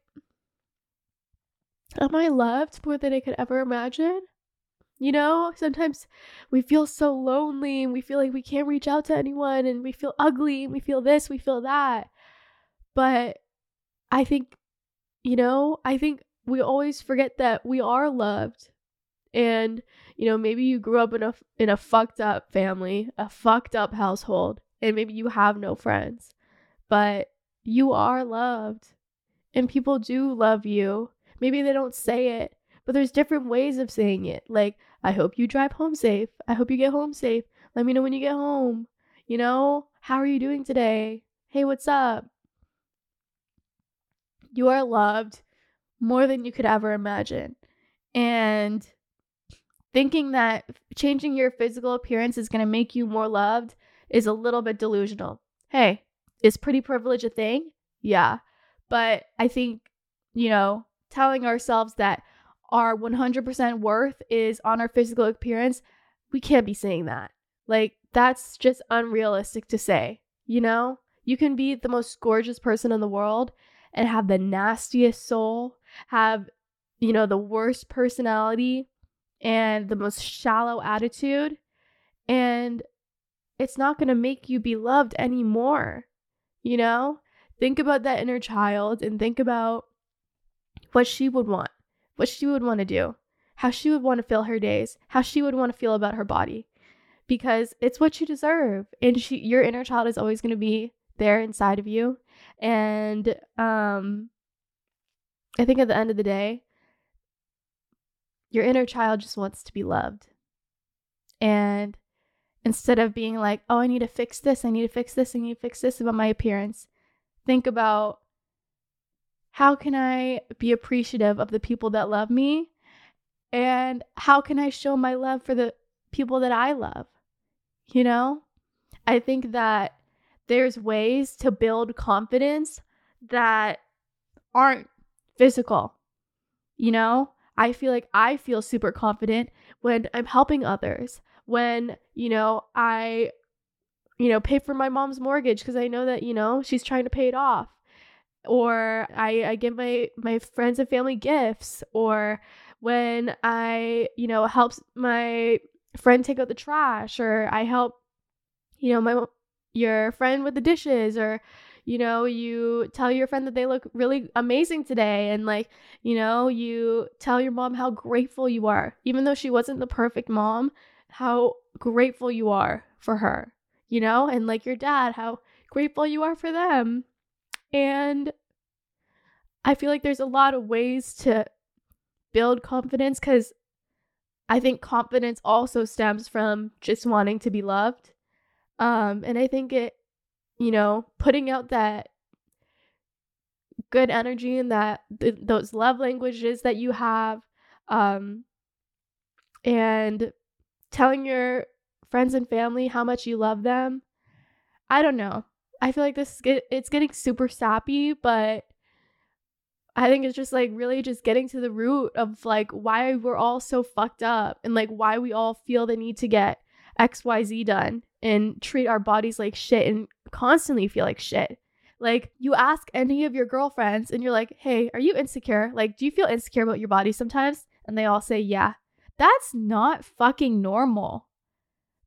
am I loved more than I could ever imagine? You know, sometimes we feel so lonely and we feel like we can't reach out to anyone and we feel ugly and we feel this, we feel that. But I think, you know, I think we always forget that we are loved. And, you know, maybe you grew up in a, in a fucked up family, a fucked up household, and maybe you have no friends, but you are loved and people do love you. Maybe they don't say it, but there's different ways of saying it. Like, I hope you drive home safe. I hope you get home safe. Let me know when you get home. You know, how are you doing today? Hey, what's up? You are loved more than you could ever imagine. And thinking that changing your physical appearance is going to make you more loved is a little bit delusional. Hey, is pretty privilege a thing? Yeah. But I think, you know, telling ourselves that our one hundred percent worth is on our physical appearance, we can't be saying that. Like, that's just unrealistic to say, you know? You can be the most gorgeous person in the world and have the nastiest soul, have, you know, the worst personality and the most shallow attitude, and it's not going to make you be loved anymore, you know? Think about that inner child and think about what she would want. What she would want to do, how she would want to fill her days, how she would want to feel about her body, because it's what you deserve. And she, your inner child is always going to be there inside of you. And um, I think at the end of the day, your inner child just wants to be loved. And instead of being like, oh, I need to fix this, I need to fix this, I need to fix this about my appearance, think about, how can I be appreciative of the people that love me? And how can I show my love for the people that I love? You know, I think that there's ways to build confidence that aren't physical. You know, I feel like I feel super confident when I'm helping others, when, you know, I, you know, pay for my mom's mortgage because I know that, you know, she's trying to pay it off. Or I, I give my, my friends and family gifts, or when I, you know, help my friend take out the trash, or I help, you know, my your friend with the dishes, or, you know, you tell your friend that they look really amazing today. And like, you know, you tell your mom how grateful you are, even though she wasn't the perfect mom, how grateful you are for her, you know, and like your dad, how grateful you are for them. And I feel like there's a lot of ways to build confidence, because I think confidence also stems from just wanting to be loved. Um, and I think it, you know, putting out that good energy and that th- those love languages that you have, um, and telling your friends and family how much you love them. I don't know. I feel like this is get, it's getting super sappy, but I think it's just like really just getting to the root of like why we're all so fucked up and like why we all feel the need to get X Y Z done and treat our bodies like shit and constantly feel like shit. Like, you ask any of your girlfriends and you're like, hey, are you insecure? Like, do you feel insecure about your body sometimes? And they all say, yeah. That's not fucking normal.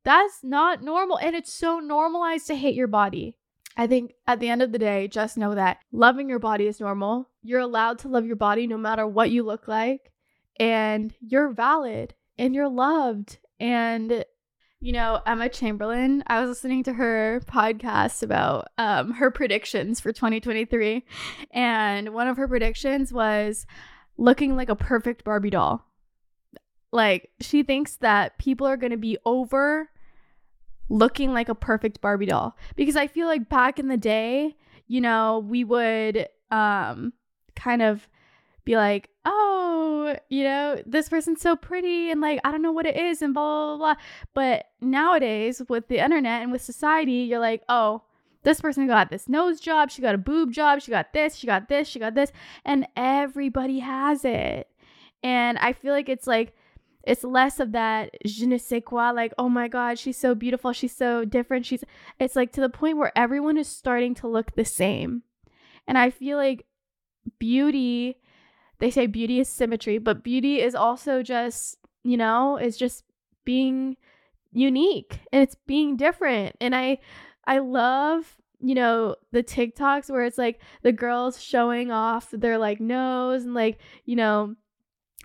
That's not normal. And it's so normalized to hate your body. I think at the end of the day, just know that loving your body is normal. You're allowed to love your body no matter what you look like. And you're valid and you're loved. And, you know, Emma Chamberlain, I was listening to her podcast about um, her predictions for twenty twenty-three. And one of her predictions was looking like a perfect Barbie doll. Like, she thinks that people are going to be over looking like a perfect Barbie doll, because I feel like back in the day, you know, we would um kind of be like, oh, you know, this person's so pretty and like, I don't know what it is and blah, blah, blah. But nowadays with the internet and with society, you're like, oh, this person got this nose job. She got a boob job. She got this, she got this, she got this. And everybody has it. And I feel like it's like, it's less of that je ne sais quoi, like, oh my God, she's so beautiful, she's so different, she's, it's like to the point where everyone is starting to look the same. And I feel like beauty, they say beauty is symmetry, but beauty is also just, you know, it's just being unique and it's being different. And I, I love, you know, the TikToks where it's like the girls showing off their like nose and like, you know,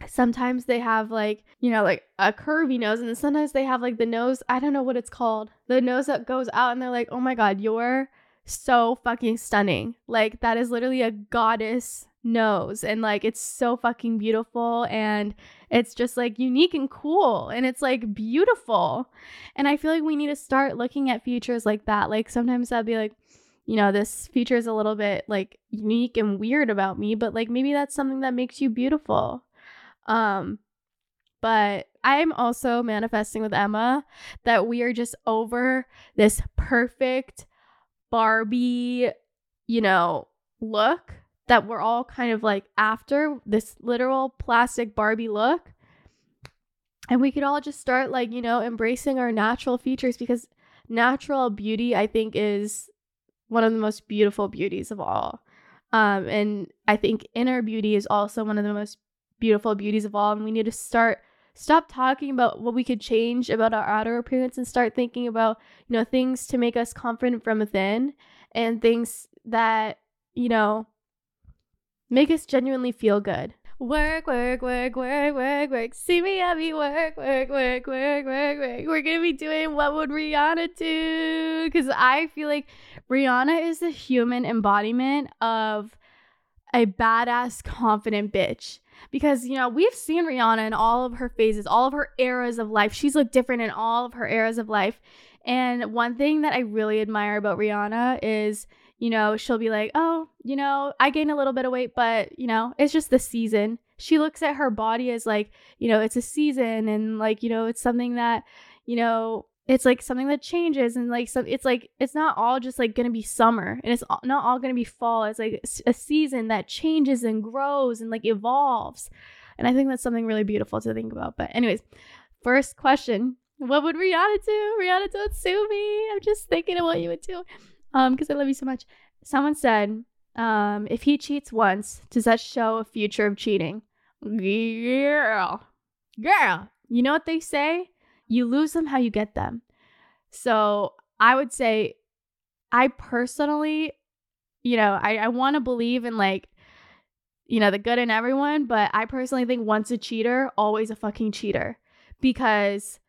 sometimes they have like, you know, like a curvy nose, and then sometimes they have like the nose, I don't know what it's called, the nose that goes out, and they're like, oh my God, you're so fucking stunning. Like, that is literally a goddess nose, and like, it's so fucking beautiful, and it's just like unique and cool, and it's like beautiful. And I feel like we need to start looking at features like that. Like, sometimes I'll be like, you know, this feature is a little bit like unique and weird about me, but like, maybe that's something that makes you beautiful. Um, but I'm also manifesting with Emma that we are just over this perfect Barbie, you know, look that we're all kind of like after, this literal plastic Barbie look. And we could all just start like, you know, embracing our natural features, because natural beauty, I think, is one of the most beautiful beauties of all. Um, and I think inner beauty is also one of the most beautiful beauties of all, and we need to start stop talking about what we could change about our outer appearance and start thinking about, you know, things to make us confident from within, and things that, you know, make us genuinely feel good. Work, work, work, work, work, work. See me at me. Work, work, work, work, work, work. We're gonna be doing What Would Rihanna Do? Because I feel like Rihanna is the human embodiment of a badass, confident bitch. Because, you know, we've seen Rihanna in all of her phases, all of her eras of life. She's looked different in all of her eras of life. And one thing that I really admire about Rihanna is, you know, she'll be like, oh, you know, I gained a little bit of weight, but, you know, it's just the season. She looks at her body as like, you know, it's a season, and like, you know, it's something that, you know, it's like something that changes, and like, so it's like, it's not all just like going to be summer, and it's not all going to be fall. It's like a season that changes and grows and like evolves. And I think that's something really beautiful to think about. But anyways, first question, what would Rihanna do? Rihanna, don't sue me. I'm just thinking of what you would do. Um, cause I love you so much. Someone said, um, if he cheats once, does that show a future of cheating? Girl, girl, you know what they say? You lose them how you get them. So I would say, I personally, you know, I, I want to believe in like, you know, the good in everyone. But I personally think once a cheater, always a fucking cheater. Because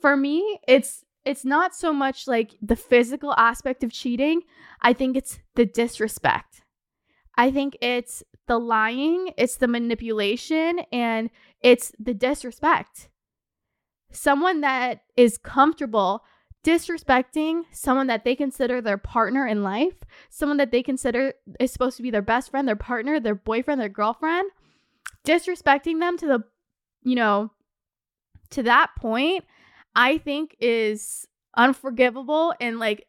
for me, it's it's not so much like the physical aspect of cheating. I think it's the disrespect. I think it's the lying. It's the manipulation. And it's the disrespect. Someone that is comfortable disrespecting someone that they consider their partner in life, someone that they consider is supposed to be their best friend, their partner, their boyfriend, their girlfriend, disrespecting them to the, you know, to that point, I think is unforgivable. And like,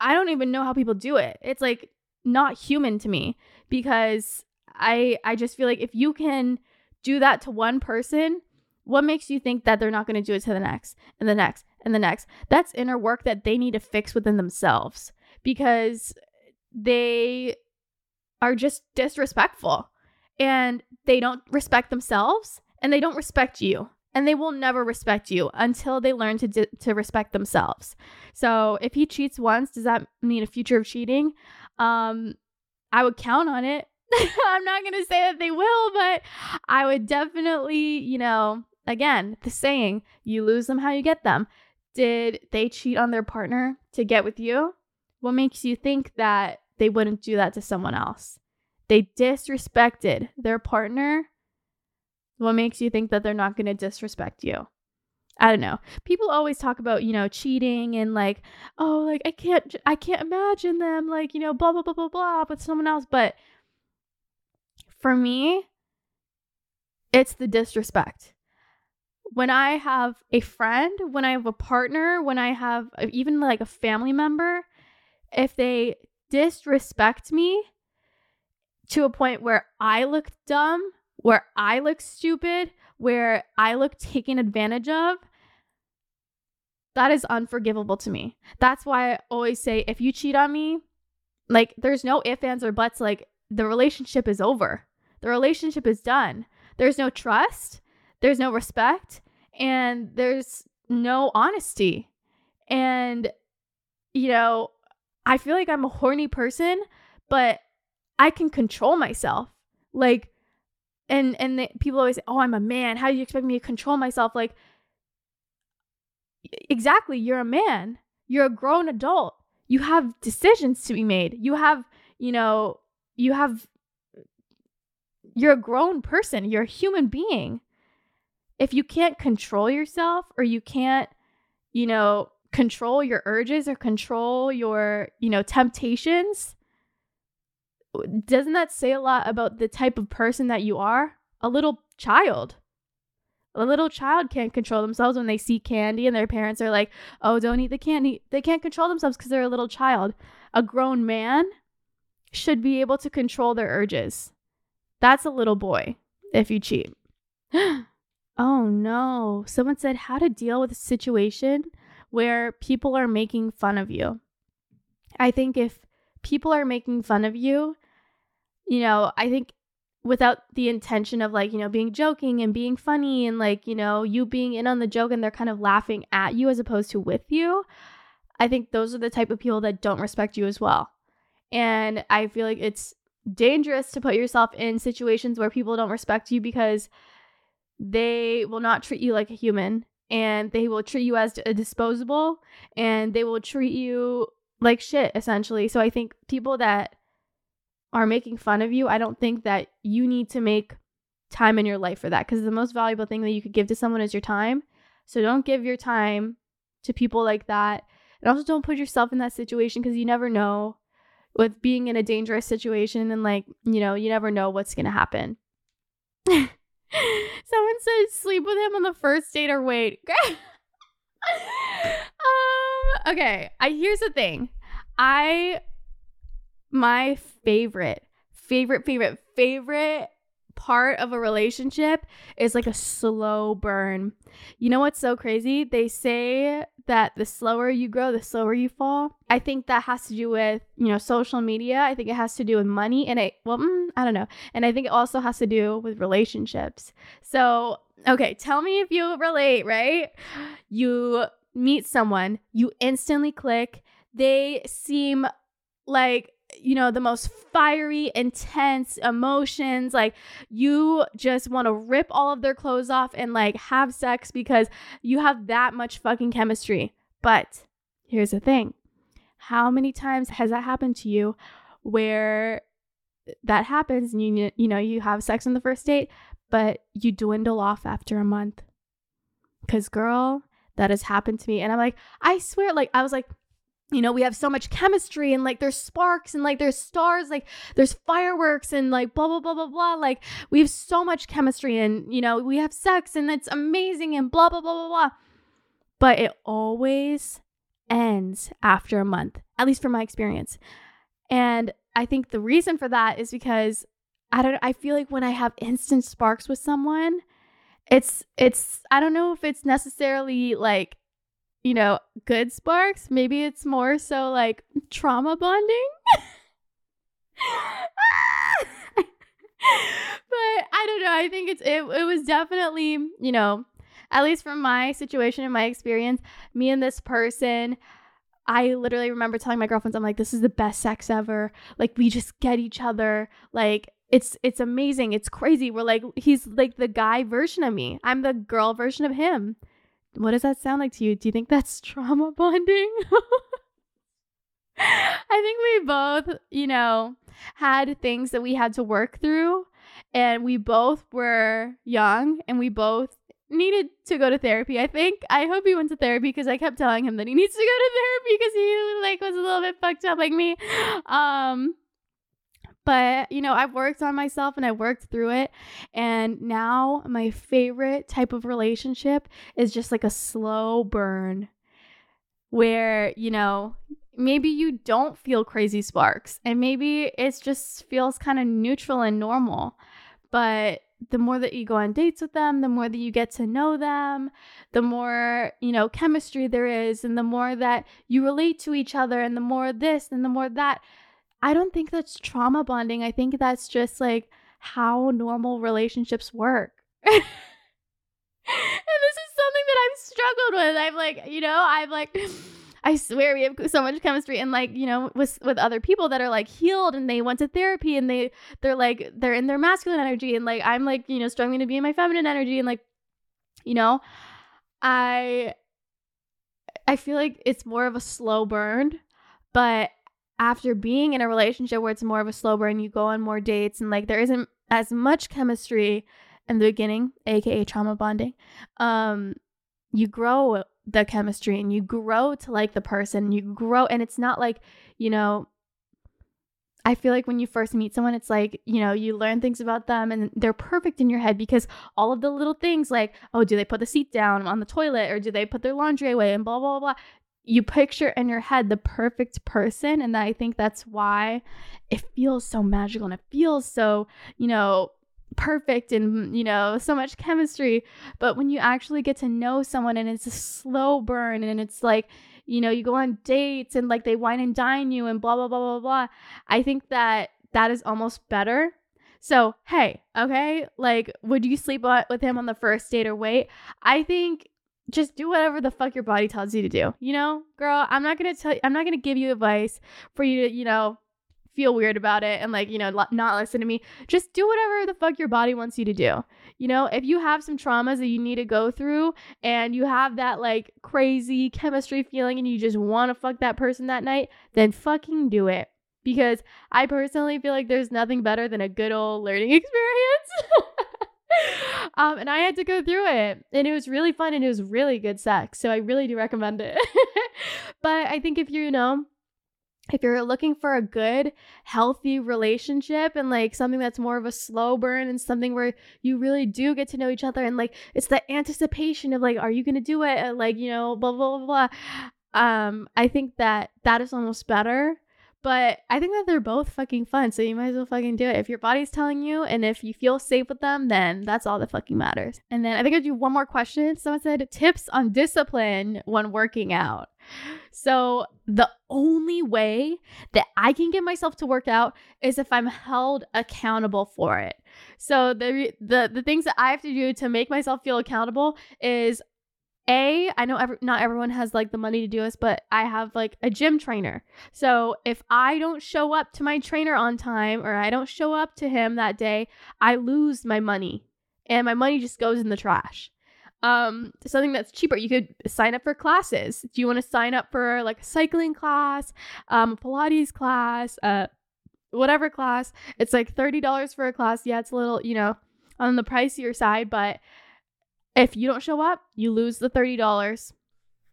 I don't even know how people do it. It's like not human to me, because I, I just feel like if you can do that to one person, what makes you think that they're not going to do it to the next and the next and the next? That's inner work that they need to fix within themselves, because they are just disrespectful and they don't respect themselves and they don't respect you. and they will never respect you until they learn to d- to respect themselves. So if he cheats once, does that mean a future of cheating? Um, I would count on it. I'm not going to say that they will, but I would definitely, you know, again, the saying, you lose them how you get them. Did they cheat on their partner to get with you? What makes you think that they wouldn't do that to someone else? They disrespected their partner. What makes you think that they're not going to disrespect you? I don't know. People always talk about, you know, cheating and like, oh, like I can't, I can't imagine them like, you know, blah, blah, blah, blah, blah with someone else. But for me, it's the disrespect. When I have a friend, when I have a partner, when I have even like a family member, if they disrespect me to a point where I look dumb, where I look stupid, where I look taken advantage of, that is unforgivable to me. That's why I always say, if you cheat on me, like there's no ifs, ands, or buts. Like the relationship is over. The relationship is done. There's no trust. There's no respect. And there's no honesty. And, you know, I feel like I'm a horny person, but I can control myself. Like, and and the, people always say, oh, I'm a man. How do you expect me to control myself? Like, exactly. You're a man. You're a grown adult. You have decisions to be made. You have, you know, you have, you're a grown person. You're a human being. If you can't control yourself, or you can't, you know, control your urges or control your, you know, temptations, doesn't that say a lot about the type of person that you are? A little child. A little child can't control themselves when they see candy and their parents are like, oh, don't eat the candy. They can't control themselves because they're a little child. A grown man should be able to control their urges. That's a little boy if you cheat. Oh no. Someone said how to deal with a situation where people are making fun of you. I think if people are making fun of you, you know, I think without the intention of like, you know, being joking and being funny and like, you know, you being in on the joke and they're kind of laughing at you as opposed to with you, I think those are the type of people that don't respect you as well. And I feel like it's dangerous to put yourself in situations where people don't respect you because they will not treat you like a human and they will treat you as a disposable and they will treat you like shit, essentially. So I think people that are making fun of you, I don't think that you need to make time in your life for that, because the most valuable thing that you could give to someone is your time. So don't give your time to people like that. And also don't put yourself in that situation, because you never know with being in a dangerous situation and like, you know, you never know what's going to happen. Someone said sleep with him on the first date or wait. um, okay, I here's the thing. I, my favorite, favorite, favorite, favorite part of a relationship is like a slow burn. You know what's so crazy? They say that the slower you grow, the slower you fall. I think that has to do with, you know, social media. I think it has to do with money, and I well, mm, I don't know. And I think it also has to do with relationships. So, okay, tell me if you relate, right? You meet someone, you instantly click. They seem like, you know, the most fiery, intense emotions. Like you just want to rip all of their clothes off and like have sex because you have that much fucking chemistry. But here's the thing. How many times has that happened to you where that happens and you, you know, you have sex on the first date, but you dwindle off after a month? Cause girl, that has happened to me. And I'm like, I swear, like I was like, you know, we have so much chemistry and like there's sparks and like there's stars, like there's fireworks and like blah, blah, blah, blah, blah. Like we have so much chemistry and, you know, we have sex and it's amazing and blah, blah, blah, blah, blah. But it always ends after a month, at least from my experience. And I think the reason for that is because I don't, I feel like when I have instant sparks with someone, it's, it's, I don't know if it's necessarily like, you know, good sparks. Maybe it's more so like trauma bonding. But I don't know. I think it's, it, it was definitely, you know, at least from my situation and my experience, me and this person, I literally remember telling my girlfriends, I'm like, this is the best sex ever. Like, we just get each other. Like, it's it's amazing. It's crazy. We're like, he's like the guy version of me. I'm the girl version of him. What does that sound like to you? Do you think that's trauma bonding? I think we both, you know, had things that we had to work through, and we both were young, and we both needed to go to therapy. I think, I hope he went to therapy, because I kept telling him that he needs to go to therapy because he like was a little bit fucked up like me. Um, but, you know, I've worked on myself and I worked through it. And now my favorite type of relationship is just like a slow burn where, you know, maybe you don't feel crazy sparks, and maybe it just feels kind of neutral and normal. But the more that you go on dates with them, the more that you get to know them, the more, you know, chemistry there is, and the more that you relate to each other, and the more this and the more that. I don't think that's trauma bonding. I think that's just like how normal relationships work. And this is something that I've struggled with. I've like, you know, I've like... I swear we have so much chemistry, and like, you know, with with other people that are like healed and they went to therapy and they they're like they're in their masculine energy, and like I'm like, you know, struggling to be in my feminine energy, and like, you know, I I feel like it's more of a slow burn. But after being in a relationship where it's more of a slow burn, you go on more dates, and like there isn't as much chemistry in the beginning, aka trauma bonding. Um, you grow the chemistry, and you grow to like the person, you grow. And it's not like, you know, I feel like when you first meet someone, it's like, you know, you learn things about them and they're perfect in your head, because all of the little things like, oh, do they put the seat down on the toilet, or do they put their laundry away, and blah, blah, blah. You picture in your head the perfect person. And I think that's why it feels so magical, and it feels so, you know, perfect, and, you know, so much chemistry. But when you actually get to know someone, and it's a slow burn, and it's like, you know, you go on dates, and like they wine and dine you, and blah, blah, blah, blah, blah. I think that that is almost better. So, hey, okay, like, would you sleep with him on the first date or wait? I think just do whatever the fuck your body tells you to do. You know, girl, I'm not gonna tell you, I'm not gonna give you advice for you to, you know, feel weird about it and like, you know, l- not listen to me. Just do whatever the fuck your body wants you to do. You know, if you have some traumas that you need to go through, and you have that like crazy chemistry feeling, and you just want to fuck that person that night, then fucking do it. Because I personally feel like there's nothing better than a good old learning experience. um, and I had to go through it, and it was really fun, and it was really good sex. So I really do recommend it. But I think if you, you know, if you're looking for a good, healthy relationship, and like something that's more of a slow burn, and something where you really do get to know each other, and like it's the anticipation of like, are you going to do it? And like, you know, blah, blah, blah, blah. Um, I think that that is almost better. But I think that they're both fucking fun. So you might as well fucking do it. If your body's telling you, and if you feel safe with them, then that's all that fucking matters. And then I think I do one more question. Someone said tips on discipline when working out. So the only way that I can get myself to work out is if I'm held accountable for it. So the the the things that I have to do to make myself feel accountable is, A, I know every, not everyone has like the money to do this, but I have like a gym trainer. So if I don't show up to my trainer on time, or I don't show up to him that day, I lose my money, and my money just goes in the trash. Um, something that's cheaper. You could sign up for classes. Do you want to sign up for like a cycling class, um, a Pilates class, uh, whatever class? It's like thirty dollars for a class. Yeah, it's a little, you know, on the pricier side, but if you don't show up, you lose the thirty dollars.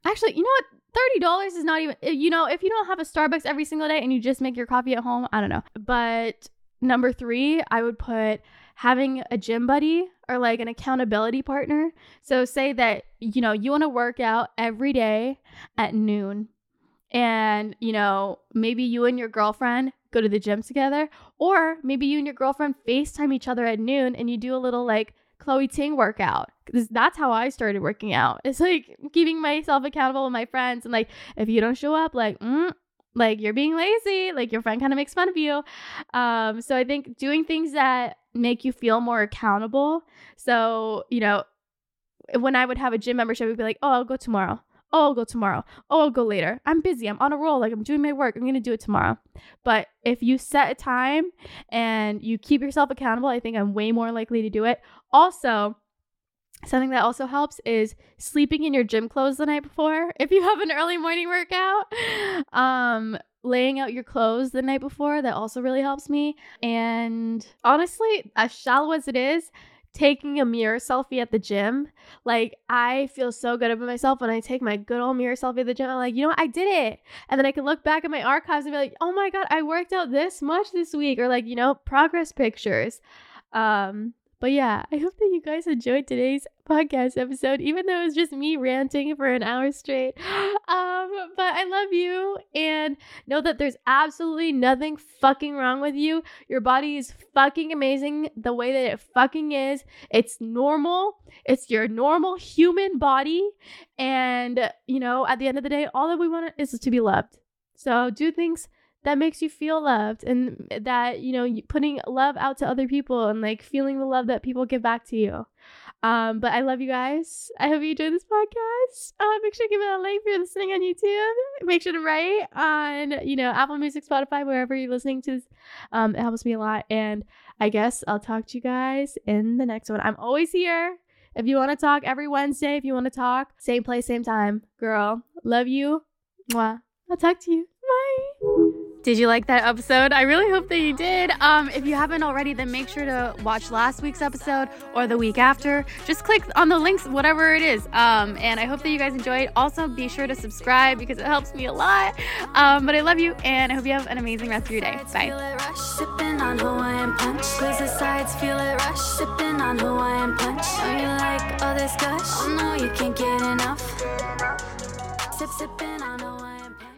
Actually, you know what? thirty dollars is not even, you know, if you don't have a Starbucks every single day and you just make your coffee at home, I don't know. But number three, I would put having a gym buddy, or like an accountability partner. So say that, you know, you want to work out every day at noon, and, you know, maybe you and your girlfriend go to the gym together, or maybe you and your girlfriend FaceTime each other at noon, and you do a little like Chloe Ting workout. That's how I started working out. It's like keeping myself accountable with my friends, and like, if you don't show up, like, mm, like you're being lazy, like your friend kind of makes fun of you. Um, so I think doing things that make you feel more accountable. So, you know, when I would have a gym membership, I'd be like, oh, I'll go tomorrow. Oh, I'll go tomorrow. Oh, I'll go later. I'm busy. I'm on a roll. Like, I'm doing my work. I'm going to do it tomorrow. But if you set a time and you keep yourself accountable, I think I'm way more likely to do it. Also, something that also helps is sleeping in your gym clothes the night before. If you have an early morning workout, um, laying out your clothes the night before, that also really helps me. And honestly, as shallow as it is, taking a mirror selfie at the gym, like, I feel so good about myself when I take my good old mirror selfie at the gym. I'm like, you know what? I did it. And then I can look back at my archives and be like, oh my God, I worked out this much this week, or like, you know, progress pictures. Um, but yeah, I hope that you guys enjoyed today's podcast episode, even though it was just me ranting for an hour straight. Um, but I love you, and know that there's absolutely nothing fucking wrong with you. Your body is fucking amazing the way that it fucking is. It's normal. It's your normal human body. And, you know, at the end of the day, all that we want is to be loved. So do things that makes you feel loved, and that, you know, putting love out to other people and like feeling the love that people give back to you. Um, but I love you guys. I hope you enjoyed this podcast. Uh, make sure to give it a like if you're listening on YouTube. Make sure to write on, you know, Apple Music, Spotify, wherever you're listening to this. Um, it helps me a lot. And I guess I'll talk to you guys in the next one. I'm always here. If you want to talk, every Wednesday, if you want to talk, same place, same time. Girl, love you. Mwah. I'll talk to you. Bye. Did you like that episode? I really hope that you did. Um, if you haven't already, then make sure to watch last week's episode or the week after. Just click on the links, whatever it is. Um, and I hope that you guys enjoyed. Also, be sure to subscribe because it helps me a lot. Um, but I love you, and I hope you have an amazing rest of your day. Bye. Feel it rush, sipping on Hawaiian punch. Squeeze the sides, feel it rush, sipping on Hawaiian punch. Don't you like all this gush? Oh no, you can't get enough. Sip, sipping on Hawaiian punch.